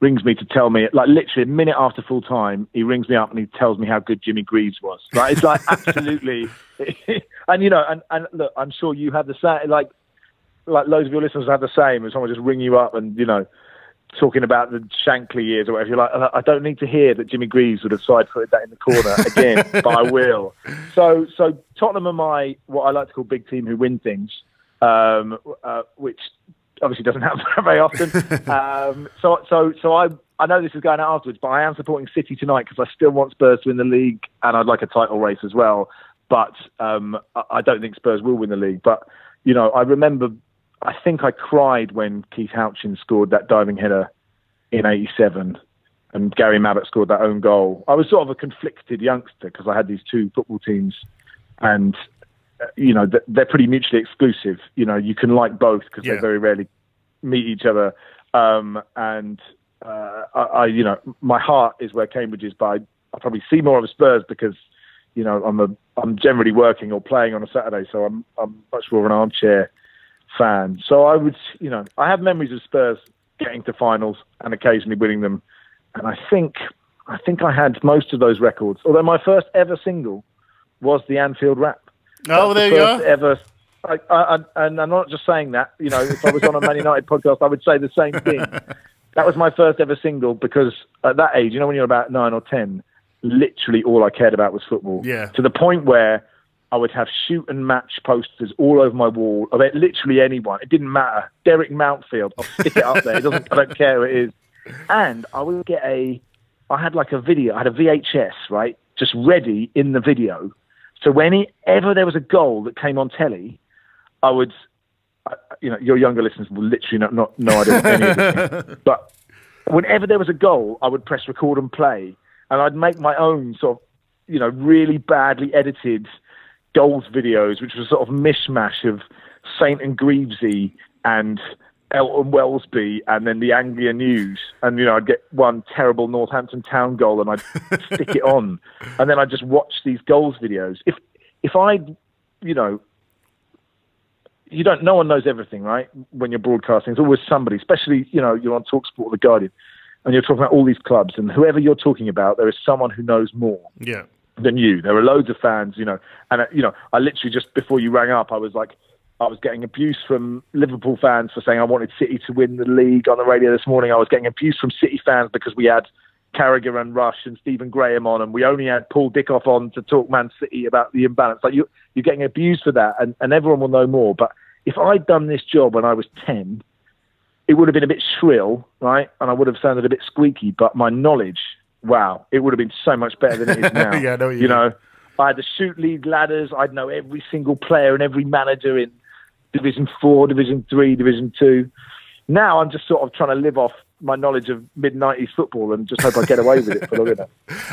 me to tell me, like, literally a minute after full time, he rings me up and he tells me how good Jimmy Greaves was. Right? It's like, absolutely. And, you know, and look, I'm sure you have the same, like, like loads of your listeners have the same, and someone just ring you up and, you know, talking about the Shankly years or whatever, you're like, I don't need to hear that Jimmy Greaves would have side-footed that in the corner again, but I will. So Tottenham are my, what I like to call, big team who win things, which obviously doesn't happen very often. So I know this is going out afterwards, but I am supporting City tonight because I still want Spurs to win the league, and I'd like a title race as well. But I don't think Spurs will win the league. But, you know, I remember, I think I cried when Keith Houchin scored that diving header in 87 and Gary Mabbott scored that own goal. I was sort of a conflicted youngster because I had these two football teams, and, you know, they're pretty mutually exclusive. You know, you can like both because they very rarely meet each other. And I, you know, my heart is where Cambridge is, but I probably see more of Spurs because, you know, I'm generally working or playing on a Saturday, so I'm much more of an armchair fan. So I would, you know, I have memories of Spurs getting to finals and occasionally winning them, and I think I had most of those records. Although my first ever single was the Anfield Wrap. Oh, there you go. Ever, and I'm not just saying that. You know, if I was on a Man United podcast, I would say the same thing. That was my first ever single because at that age, you know, when you're about 9 or 10, literally all I cared about was football. Yeah. To the point where I would have shoot and match posters all over my wall of it, literally anyone. It didn't matter. Derek Mountfield, I'll stick it up there. I don't care who it is. And I would get I had a VHS, right, just ready in the video. So whenever there was a goal that came on telly, I would, you know, your younger listeners will literally not know I did any of this. But whenever there was a goal, I would press record and play, and I'd make my own sort of, you know, really badly edited goals videos, which was sort of mishmash of Saint and Greavesy and Elton Wellesby and then the Anglia News, and, you know, I'd get one terrible Northampton Town goal and I'd stick it on, and then I'd just watch these goals videos. If I, you know, you don't, no one knows everything, right? When you're broadcasting, there's always somebody, especially, you know, you're on TalkSport or The Guardian, and you're talking about all these clubs, and whoever you're talking about, there is someone who knows more. Yeah. Than you. There are loads of fans, you know, and, you know, I literally just before you rang up, I was getting abuse from Liverpool fans for saying I wanted City to win the league on the radio this morning. I was getting abuse from City fans because we had Carragher and Rush and Stephen Graham on, and we only had Paul Dickoff on to talk Man City about the imbalance. Like, you're getting abused for that, and everyone will know more. But if I'd done this job when I was 10, it would have been a bit shrill, right? And I would have sounded a bit squeaky, but my knowledge, wow, it would have been so much better than it is now. Yeah, you know, I had to shoot league ladders. I'd know every single player and every manager in Division 4, Division 3, Division 2. Now I'm just sort of trying to live off my knowledge of mid-90s football and just hope I get away with it for long enough.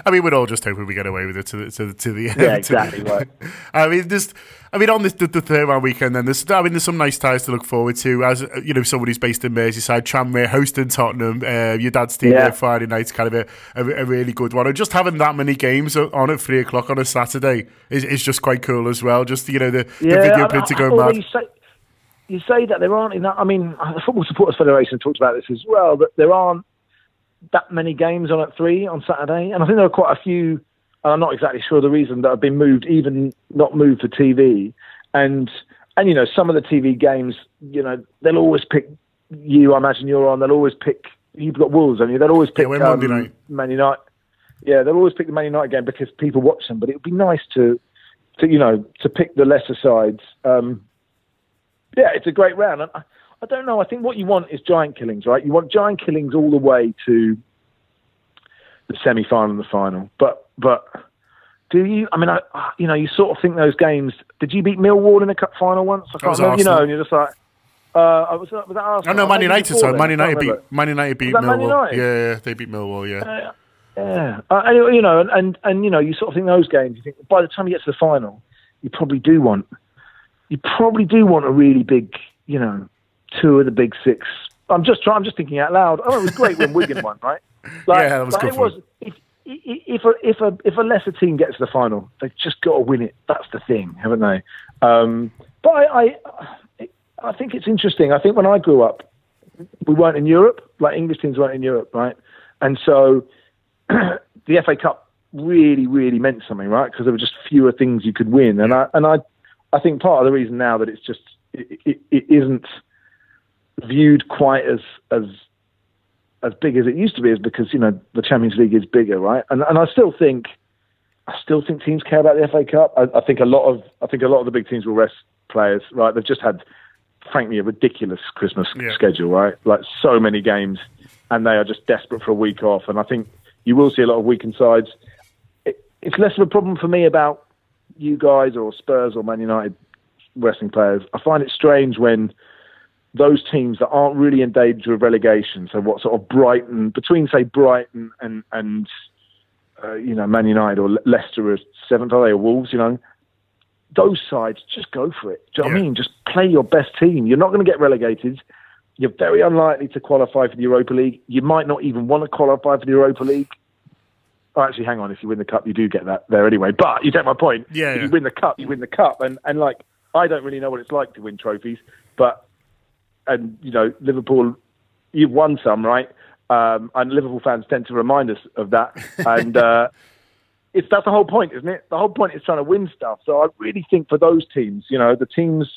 I mean, we're all just hoping we get away with it to the end. Yeah, exactly. Right. I mean, on the third round weekend, then there's some nice ties to look forward to. As you know, somebody's based in Merseyside, Tranmere hosting Tottenham. Your dad's team there Friday night's kind of a really good one. And just having that many games on at 3:00 on a Saturday is just quite cool as well. Just, you know, the video printer going mad. You say that there aren't enough. I mean, the Football Supporters Federation talked about this as well, that there aren't that many games on at 3 on Saturday, and I think there are quite a few. And I'm not exactly sure the reason that have been moved, even not moved for TV. And you know, some of the TV games, you know, they'll always pick you. I imagine you're on. They'll always pick. You've got Wolves, I mean, they'll always pick Man United. Yeah, they'll always pick the Man United game because people watch them. But it would be nice to you know, to pick the lesser sides. Yeah, it's a great round. I don't know. I think what you want is giant killings, right? You want giant killings all the way to the semi-final and the final. But do you? I mean, you know, you sort of think those games. Did you beat Millwall in a cup final once? I can't remember. You know, and you're just like, was that Arsenal? Oh no, Man United. So Man United beat Millwall. United? Yeah, they beat Millwall. Yeah. Yeah. Anyway, you know, and you know, you sort of think those games. You think by the time you get to the final, you probably do want. You probably do want a really big, you know, two of the big six. I'm just thinking out loud. Oh, it was great when Wigan won, right? Like, yeah, that was good. It was, if a lesser team gets to the final, they've just got to win it. That's the thing, haven't they? But I think it's interesting. I think when I grew up, we weren't in Europe. Like, English teams weren't in Europe, right? And so the FA Cup really, really meant something, right? Because there were just fewer things you could win, and I think part of the reason now that it's just it isn't viewed quite as big as it used to be, is because, you know, the Champions League is bigger, right? And I still think teams care about the FA Cup. I think a lot of the big teams will rest players, right? They've just had, frankly, a ridiculous Christmas schedule, right? Like, so many games, and they are just desperate for a week off. And I think you will see a lot of weakened sides. It's less of a problem for me about you guys or Spurs or Man United resting players. I find it strange when those teams that aren't really in danger of relegation, so what sort of Brighton, between, say, Brighton and you know, Man United or Leicester or 7th, or Wolves, you know, those sides, just go for it. Do you know what I mean? Just play your best team. You're not going to get relegated. You're very unlikely to qualify for the Europa League. You might not even want to qualify for the Europa League. Oh, actually, hang on. If you win the cup, you do get that there anyway. But you take my point. Yeah, if you win the cup, you win the cup. And like, I don't really know what it's like to win trophies, but, and you know, Liverpool, you've won some, right? And Liverpool fans tend to remind us of that. And that's the whole point, isn't it? The whole point is trying to win stuff. So I really think for those teams, you know, the teams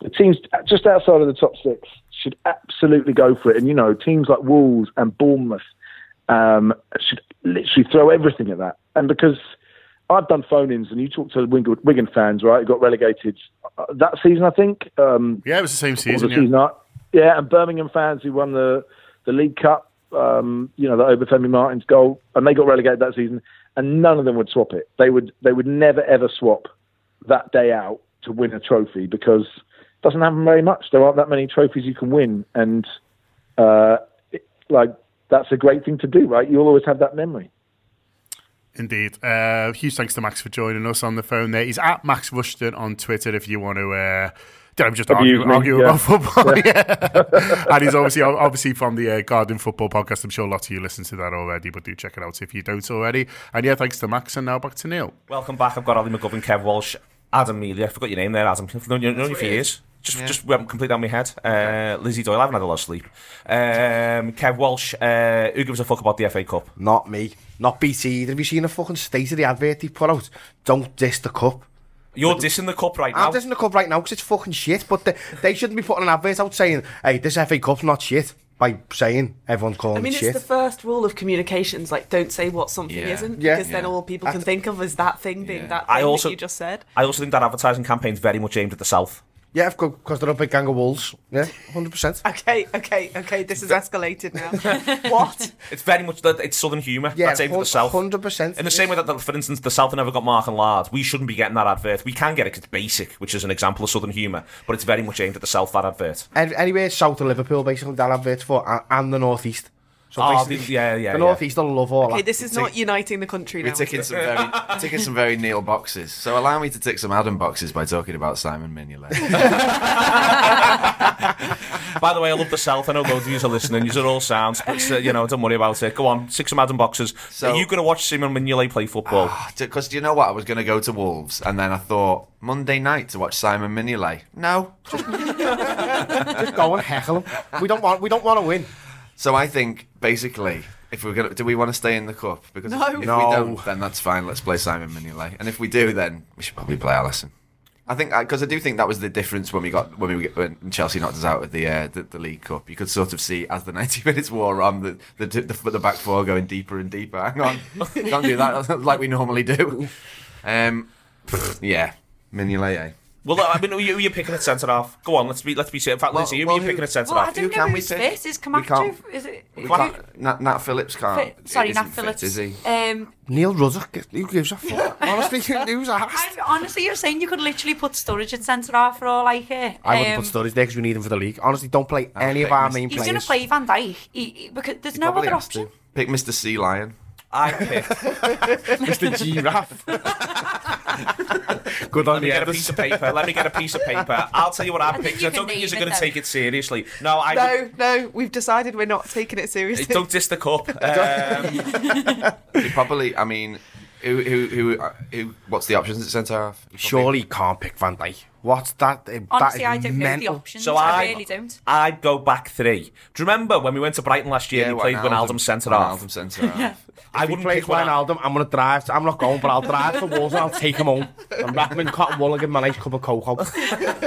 just outside of the top six should absolutely go for it. And, you know, teams like Wolves and Bournemouth should literally throw everything at that. And because I've done phone-ins, and you talk to Wigan fans, right? Who got relegated that season, I think. It was the same season. And Birmingham fans who won the League Cup, you know, over Femi Martin's goal, and they got relegated that season. And none of them would swap it. They would never ever swap that day out to win a trophy, because it doesn't happen very much. There aren't that many trophies you can win, and that's a great thing to do, right? You'll always have that memory. Indeed. Huge thanks to Max for joining us on the phone there. He's at Max Rushden on Twitter if you want to just argue about football. Yeah. And he's obviously from the Garden Football Podcast. I'm sure lots of you listen to that already, but do check it out if you don't already. And yeah, thanks to Max, and now back to Neil. Welcome back. I've got Alisson McGovern, Kev Walsh, Adam Mealy. I forgot your name there, Adam. I've known you for years. Just went complete down my head. Lizzie Doyle, I haven't had a lot of sleep. Kev Walsh, who gives a fuck about the FA Cup? Not me. Not BT either. Have you seen the fucking state of the advert he put out? Don't diss the cup. You're dissing the cup right now? I'm dissing the cup right now because it's fucking shit, but they shouldn't be putting an advert out saying, hey, this FA Cup's not shit, by saying everyone's calling it shit. I mean, it's the first rule of communications, like, don't say what something isn't, because then all people can think of is that thing being that thing that you just said. I also think that advertising campaign's very much aimed at the South. Yeah, of course, because they're a big gang of wolves. Yeah, 100%. Okay, this is escalated now. What? It's very much, it's southern humour. Yeah, that's aimed at the South. 100%. In the same way that, for instance, the South never got Mark and Lard, we shouldn't be getting that advert. We can get it because it's basic, which is an example of southern humour, but it's very much aimed at the South, that advert. Anywhere south of Liverpool, basically, that advert's for, and the North East. So the North East will love all that. Okay, this is not uniting the country now. We're ticking some very Neil boxes. So allow me to tick some Adam boxes by talking about Simon Mignolet. By the way, I love the South. I know both of you are listening. You're all sounds, but you know, don't worry about it. Go on, tick some Adam boxes. So, are you going to watch Simon Mignolet play football? Because do you know what? I was going to go to Wolves, and then I thought, Monday night to watch Simon Mignolet. No. Just go and heckle him. We don't want to win. So I think, basically, if we're do we want to stay in the cup? Because if we don't, then that's fine. Let's play Simon Mignolet. And if we do, then we should probably play Alisson. I think, because I do think that was the difference when Chelsea knocked us out of the League Cup. You could sort of see as the 90 minutes wore on the back four going deeper and deeper. Hang on, can't do that like we normally do. Mignolet. Well, I mean, who are you picking at centre half? Go on, let's be serious. In fact, Lizzie, who are you picking at centre half? Who can we pick? Is Camacho? Is it? Nat Phillips can't. Sorry, Nat Phillips. Fit, is he? Neil Ruddock. Who gives a fuck? Honestly, who's asked? Honestly, you're saying you could literally put Sturridge at centre half for all I care. I wouldn't put Sturridge there because we need him for the league. Honestly, don't play any of our main players. He's going to play Van Dijk because there's no other option. Pick Mr. Sea Lion. I pick Mr. Giraffe. Good on you. Let me get a piece of paper. I'll tell you what I picked. I don't think you're going to take it seriously. No, we've decided we're not taking it seriously. Don't diss the cup. Probably, I mean, What's the options at centre half? Surely you can't pick Van Dijk. What's that? Honestly, I don't know the options. So I really don't. I'd go back three. Do you remember when we went to Brighton last year and we played Wijnaldum centre half? I wouldn't play Wijnaldum. I'm going to drive. I'm not going, but I'll drive for Wolves and I'll take him home. I'm wrapping in cotton wool and give him a nice cup of cocoa.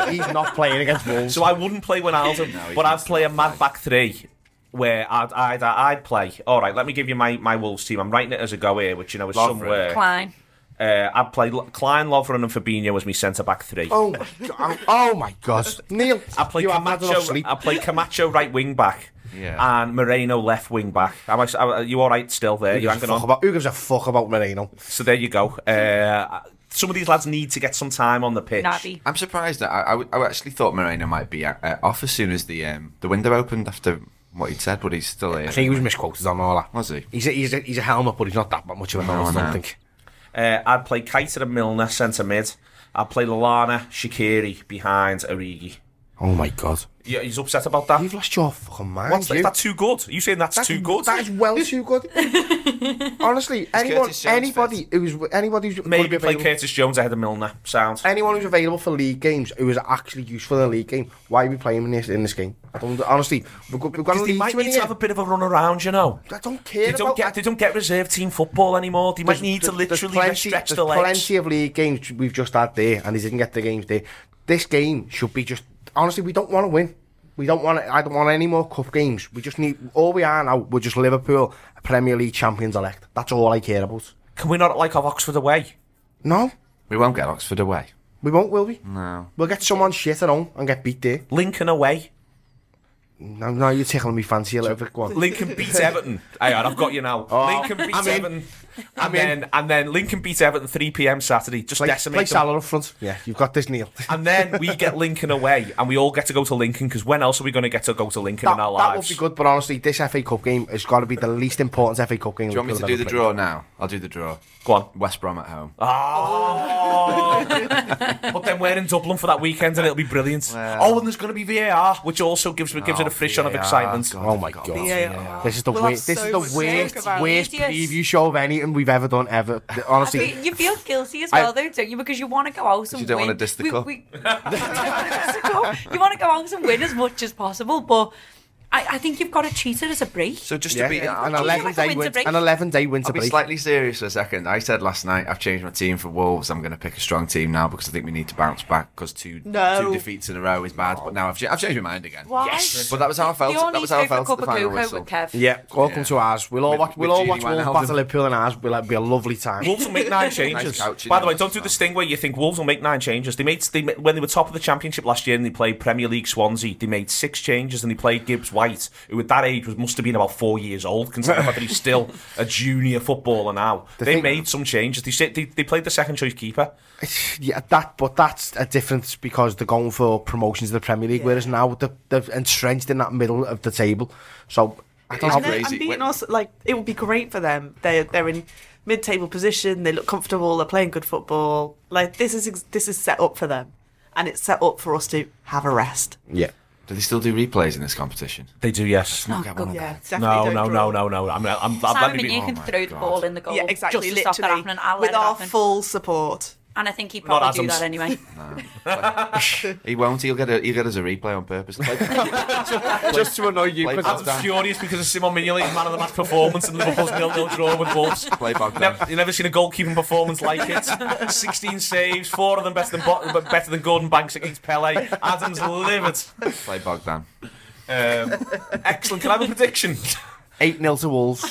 He's not playing against Wolves. So I wouldn't play Wijnaldum, but I'd play a mad back three. Where I'd play. All right, let me give you my Wolves team. I'm writing it as a go here, which you know is Lovren. Somewhere. Klein. I'd play Klein, Lovren, and Fabinho as my centre back three. Oh my god! Oh my god! Neil, I play Camacho right wing back. Yeah. And Moreno left wing back. Are you all right still there? Who gives a fuck about Moreno? So there you go. Some of these lads need to get some time on the pitch. Naby. I'm surprised that I actually thought Moreno might be off as soon as the window opened after. What he'd said, but he's still here. I think he was misquoted on all that. Was he? He's a helmet, but he's not that much of a helmet, I don't think. I'd play Keita and Milner, centre mid. I'd play Lallana, Shaqiri behind Origi. Oh my god. Yeah, he's upset about that. You've lost your fucking mind. What's that? That's too good. Are you saying that's too good? That is well too good. Honestly, anybody who's maybe play Curtis Jones ahead of Milner. Sounds. Anyone who's available for league games, who is actually useful in the league game, why are we playing in this game? I don't, honestly, we're going to lead might need to have a bit of a run around, you know. I don't care. They don't get reserve team football anymore. They might need to literally stretch the legs. There's plenty of league games we've just had there, and they didn't get the games there. This game should be just. Honestly, we don't want to win. I don't want any more cup games. We just need. All we are now, we're just Liverpool, Premier League champions elect. That's all I care about. Can we not have Oxford away? No. We won't get Oxford away. We won't, will we? No. We'll get someone shit at home and get beat there. Lincoln away. No, you're tickling me fancy a little bit. Go on. Lincoln beat Everton. Hang on, I've got you now. Oh, Lincoln beat Everton. And then Lincoln beat Everton 3 p.m. Saturday. Just decimate. Play Salah up front. Yeah, you've got this, Neil. And then we get Lincoln away, and we all get to go to Lincoln, because when else are we going to get to go to Lincoln in our lives? That would be good, but honestly, this FA Cup game has got to be the least important FA Cup game. Do you want me to do the draw now? I'll do the draw. Go on. West Brom at home. Oh! But then we're in Dublin for that weekend, and it'll be brilliant. Well. Oh, and there's going to be VAR, which also gives it a frish on of excitement. God, oh my god! Yeah. This is the worst preview show of anything we've ever done ever. Honestly, you feel guilty as well, though, don't you? Because you want to go out and you don't want to diss the cup. You want to go out and win as much as possible, but. I think you've got to treat it as a break. So just to be an 11-day winter break. I'll be slightly serious for a second. I said last night, I've changed my team for Wolves. I'm going to pick a strong team now because I think we need to bounce back because two defeats in a row is bad. But now I've changed my mind again. What? Yes. But that was how I felt. That was how I felt at the final whistle. Kev. Yeah, welcome to ours. We'll all watch Wolves battle Liverpool and ours. It'll be a lovely time. Wolves will make 9 changes. By the way, don't do this thing where you think Wolves will make 9 changes. When they were top of the Championship last year and they played Premier League Swansea, they made 6 changes and they played Gibbs White, who at that age must have been about 4 years old, considering that he's still a junior footballer now. They made some changes. They played the second choice keeper. Yeah, that's a difference because they're going for promotions to the Premier League, whereas now they're entrenched in that middle of the table. So I don't know. Crazy. And also, it would be great for them. They're in mid-table position. They look comfortable. They're playing good football. This is set up for them, and it's set up for us to have a rest. Yeah. Do they still do replays in this competition? They do, yes. No. You can throw the ball in the goal. Yeah, exactly. Just to stop that happening. With our full support. And I think he'd probably do that anyway. No. He won't. He'll get us a replay on purpose. Just to annoy you. Adam's furious because of Simon Mignolet's man of the match performance and Liverpool's 0-0 draw with Wolves. You've never seen a goalkeeping performance like it. 16 saves, 4 of them better than Gordon Banks against Pele. Adam's livid. Play Bogdan. Excellent. Can I have a prediction? 8-0 to Wolves.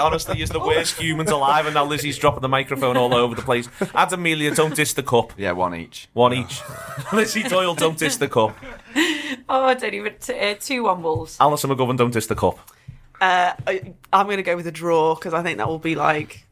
honestly, he's the worst humans alive, and now Lizzie's dropping the microphone all over the place. Adam Amelia, don't diss the cup. Yeah, one each. Lizzie Doyle, don't diss the cup. Oh, I don't even. 2-1 Wolves. Alisson McGovern, don't diss the cup. I'm going to go with a draw because I think that will be like.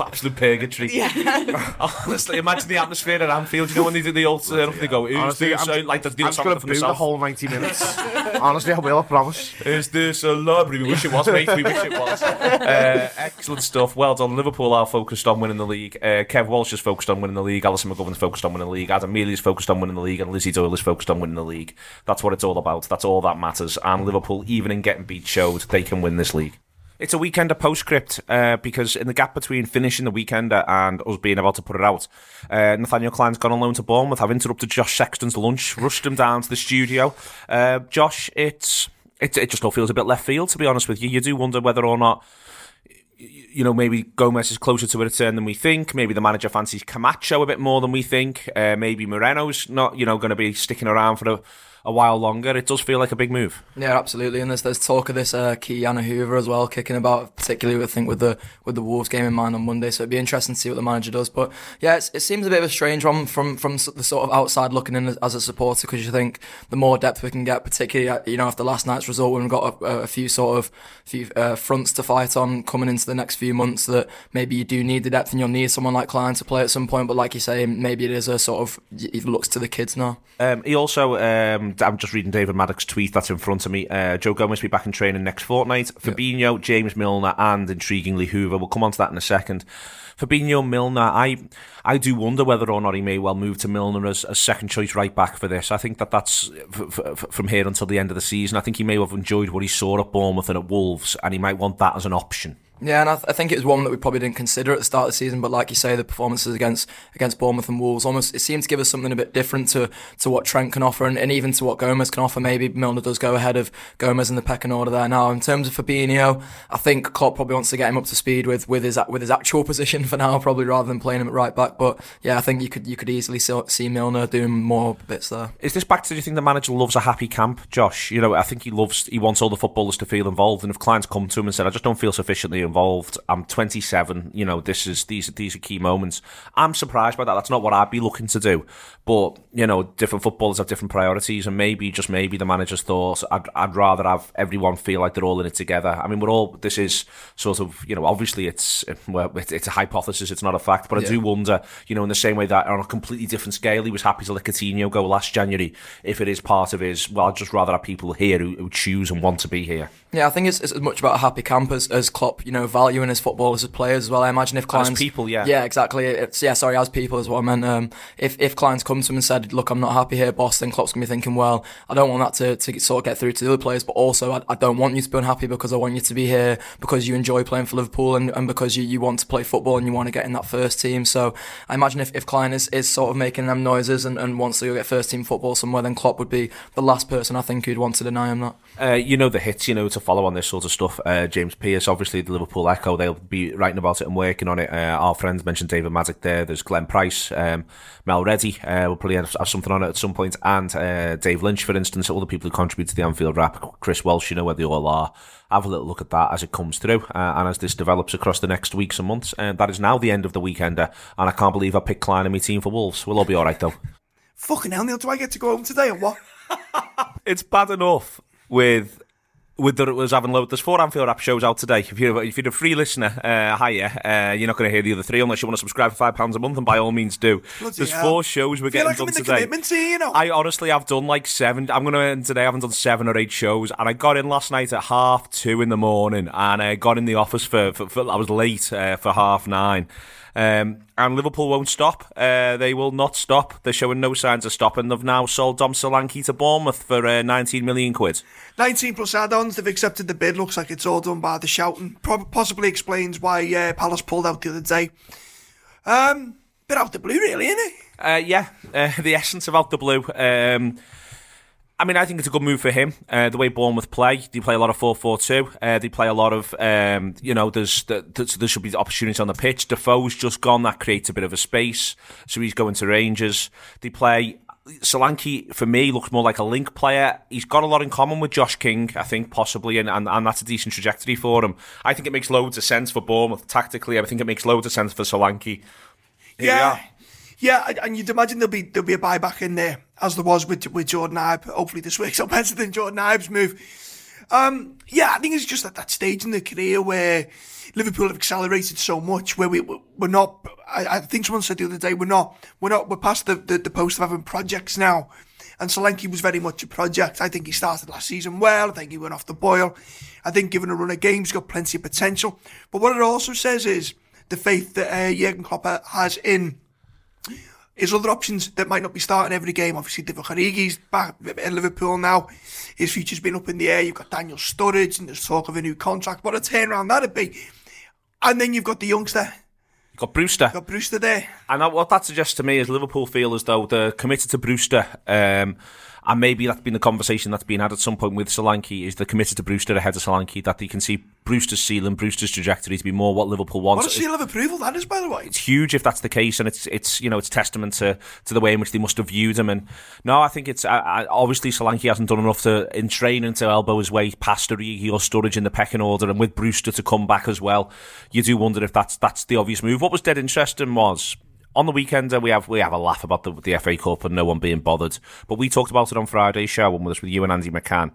Absolute purgatory. Yeah. Honestly, imagine the atmosphere at Anfield. You know when they do the old turn up, they go, "Who's this?" Like they're doing something for themselves. The whole 90 minutes. Honestly, I will. I promise. Is this a library? We wish it was, mate. We wish it was. Excellent stuff. Well done. Liverpool are focused on winning the league. Kev Walsh is focused on winning the league. Alisson McGovern's focused on winning the league. Adam Mealy is focused on winning the league, and Lizzie Doyle is focused on winning the league. That's what it's all about. That's all that matters. And Liverpool, even in getting beat, showed they can win this league. It's a Weekender postscript because in the gap between finishing the Weekender and us being about to put it out, Nathaniel Klein's gone on loan to Bournemouth. I've interrupted Josh Sexton's lunch, rushed him down to the studio. Josh, it just all feels a bit left field, to be honest with you. You do wonder whether or not, you know, maybe Gomez is closer to a return than we think. Maybe the manager fancies Camacho a bit more than we think. Maybe Moreno's not, you know, going to be sticking around for a while longer. It does feel like a big move. Yeah, absolutely. And there's talk of this Kiana Hoover as well kicking about, particularly I think with the Wolves game in mind on Monday. So it'd be interesting to see what the manager does. But yeah, it seems a bit of a strange one from the sort of outside looking in as a supporter, because you think the more depth we can get, particularly, you know, after last night's result, when we've got a few fronts to fight on coming into the next few months, that maybe you do need the depth and you'll need someone like Klein to play at some point. But like you say, maybe it is a sort of, he looks to the kids now. He also. I'm just reading David Maddox's tweet that's in front of me. Joe Gomez will be back in training next fortnight. Fabinho, yep. James Milner and, intriguingly, Hoover. We'll come on to that in a second. Fabinho, Milner, I do wonder whether or not he may well move to Milner as second choice right back for this. I think that's from here until the end of the season. I think he may have enjoyed what he saw at Bournemouth and at Wolves, and he might want that as an option. Yeah, and I think it was one that we probably didn't consider at the start of the season, but like you say, the performances against Bournemouth and Wolves, almost, it seemed to give us something a bit different to what Trent can offer and even to what Gomez can offer. Maybe Milner does go ahead of Gomez in the pecking order there now. In terms of Fabinho, I think Klopp probably wants to get him up to speed with his actual position for now, probably, rather than playing him at right back. But yeah, I think you could easily see Milner doing more bits there. Is this back to, do you think the manager loves a happy camp, Josh? You know, I think he wants all the footballers to feel involved, and if clients come to him and said, I just don't feel sufficiently involved. I'm 27. You know, these are key moments. I'm surprised by that. That's not what I'd be looking to do. But you know, different footballers have different priorities, and maybe just maybe the manager's thoughts. I'd rather have everyone feel like they're all in it together. I mean, we're all. This is sort of, you know, obviously it's a hypothesis. It's not a fact. But yeah. I do wonder, you know, in the same way that on a completely different scale, he was happy to let Coutinho go last January. If it is part of his, well, I'd just rather have people here who choose and want to be here. Yeah, I think it's as much about a happy camp as Klopp, you know, valuing his footballers as players as well. I imagine if Klein's... As people, yeah. Yeah, exactly. As people is what I meant. If Klein's come to him and said, look, I'm not happy here, boss, then Klopp's going to be thinking, well, I don't want that to sort of get through to the other players, but also I don't want you to be unhappy because I want you to be here because you enjoy playing for Liverpool and because you want to play football and you want to get in that first team. So I imagine if Klein is sort of making them noises and wants to go get first team football somewhere, then Klopp would be the last person I think who'd want to deny him that. You know the hits, you know, to follow on this sort of stuff. James Pearce, obviously the Liverpool Echo, they'll be writing about it and working on it. Our friends mentioned David Maddock there. There's Glenn Price, Mel Reddy. We'll probably have something on it at some point. And Dave Lynch, for instance, all the people who contribute to the Anfield Wrap. Chris Walsh, you know where they all are. Have a little look at that as it comes through and as this develops across the next weeks and months. That is now the end of the Weekender, and I can't believe I picked Klein and my team for Wolves. We'll all be all right, though. Fucking hell, Neil, do I get to go home today or what? It's bad enough with that it was having loads. There's 4 Anfield Wrap shows out today. If you're a free listener, hiya, you're not going to hear the other 3 unless you want to subscribe for £5 a month, and by all means do. Bloody There's hell. 4 shows we're getting like done I'm in today. The commitment to you, you know? I honestly have done like 7. I'm going to end today. I haven't done 7 or 8 shows, and I got in last night at 2:30 in the morning, and I got in the office for I was late for 9:30. And Liverpool won't stop. They will not stop. They're showing no signs of stopping. They've now sold Dom Solanke to Bournemouth for £19 million. 19 plus add-ons. They've accepted the bid. Looks like it's all done by the shouting. Possibly explains why Palace pulled out the other day. Bit out the blue, really, isn't it? The essence of out the blue. I mean, I think it's a good move for him. The way Bournemouth play, they play a lot of 4-4-2. They play a lot of, there should be opportunities on the pitch. Defoe's just gone. That creates a bit of a space. So he's going to Rangers. They play... Solanke, for me, looks more like a link player. He's got a lot in common with Josh King, I think, possibly, and that's a decent trajectory for him. I think it makes loads of sense for Bournemouth tactically. I think it makes loads of sense for Solanke. Yeah, and you'd imagine there'll be a buyback in there, as there was with Jordan Ibe. Hopefully this works out better than Jordan Ibe's move. I think it's just at that stage in the career where Liverpool have accelerated so much, where we're not. I think someone said the other day we're past the post of having projects now, and Solanke was very much a project. I think he started last season well. I think he went off the boil. I think given a run of games, got plenty of potential. But what it also says is the faith that Jurgen Klopp has in. His other options that might not be starting every game, obviously, Divock Origi's back in Liverpool now. His future's been up in the air. You've got Daniel Sturridge, and there's talk of a new contract. What a turnaround that'd be. And then you've got the youngster. You've got Brewster. You've got Brewster there. And what that suggests to me is Liverpool feel as though they're committed to Brewster. And maybe that's been the conversation that's been had at some point with Solanke, is they're committed to Brewster ahead of Solanke, that they can see Brewster's ceiling, Brewster's trajectory to be more what Liverpool wants. What a seal of approval that is, by the way. It's huge if that's the case, and it's you know, it's testament to the way in which they must have viewed him. And no, I think it's obviously Solanke hasn't done enough to in training to elbow his way past Origi or Sturridge in the pecking order, and with Brewster to come back as well, you do wonder if that's the obvious move. What was dead interesting was, on the weekend, we have a laugh about the FA Cup and no one being bothered. But we talked about it on Friday's show when we were with you and Andy McCann.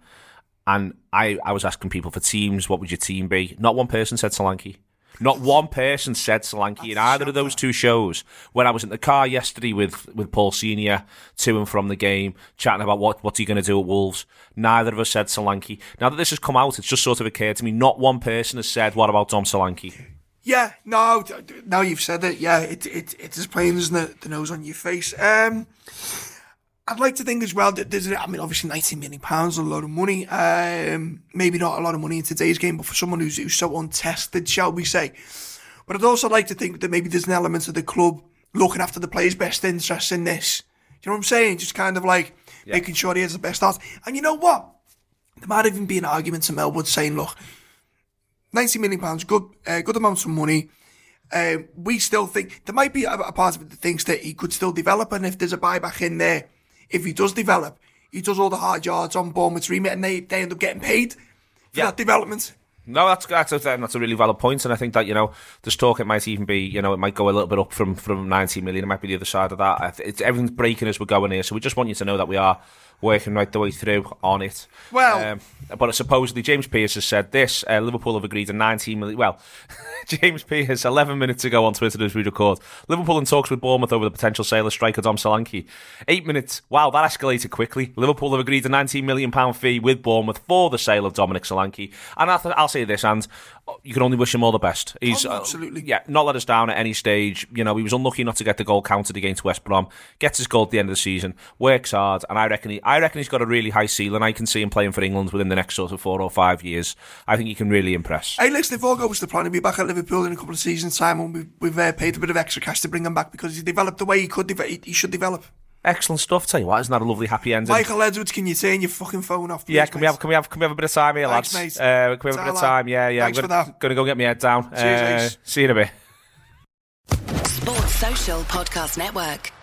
And I was asking people for teams, what would your team be? Not one person said Solanke. Not one person said Solanke in either of those two shows. When I was in the car yesterday with Paul Senior, to and from the game, chatting about what's he going to do at Wolves, neither of us said Solanke. Now that this has come out, it's just sort of occurred to me, not one person has said, what about Dom Solanke? Yeah, no, now you've said it, yeah, it is plain as the nose on your face. I'd like to think as well that there's, I mean, obviously £19 million is a lot of money. Maybe not a lot of money in today's game, but for someone who's so untested, shall we say. But I'd also like to think that maybe there's an element of the club looking after the player's best interests in this. Do you know what I'm saying? Just kind of like making sure he has the best start. And you know what? There might even be an argument to Melwood saying, look, £90 million, good amounts of money. We still think there might be a part of it that thinks that he could still develop, and if there's a buyback in there, if he does develop, he does all the hard yards on Bournemouth's remit, and they end up getting paid for that development. No, that's a really valid point, and I think that, you know, this talk, it might even be, you know, it might go a little bit up from 19 million. It might be the other side of that. It's everything's breaking as we're going here, so we just want you to know that we are working right the way through on it. Well, but supposedly James Pearce has said this. Liverpool have agreed on 19 million. Well, James Pearce, 11 minutes ago on Twitter as we record, Liverpool in talks with Bournemouth over the potential sale of striker Dom Solanke. 8 minutes. Wow, that escalated quickly. Liverpool have agreed a £19 million fee with Bournemouth for the sale of Dominic Solanke. And I'll say this, and you can only wish him all the best. He's absolutely not let us down at any stage. You know, he was unlucky not to get the goal counted against West Brom. Gets his goal at the end of the season. Works hard, and I reckon he's got a really high ceiling. I can see him playing for England within the next sort of 4 or 5 years. I think he can really impress. Hey, listen, if all goes to plan, he'll be back at Liverpool in a couple of seasons' time, and we've paid a bit of extra cash to bring him back because he's developed the way he should develop. Excellent stuff. Tell you what, isn't that a lovely happy ending? Michael Edwards, can you turn your fucking phone off, please, mate? Can we have a bit of time here, lads? Thanks, mate. Can we have a bit of time? Yeah. Thanks for that. Gonna go get my head down. Cheers, see you in a bit. Sports Social Podcast Network.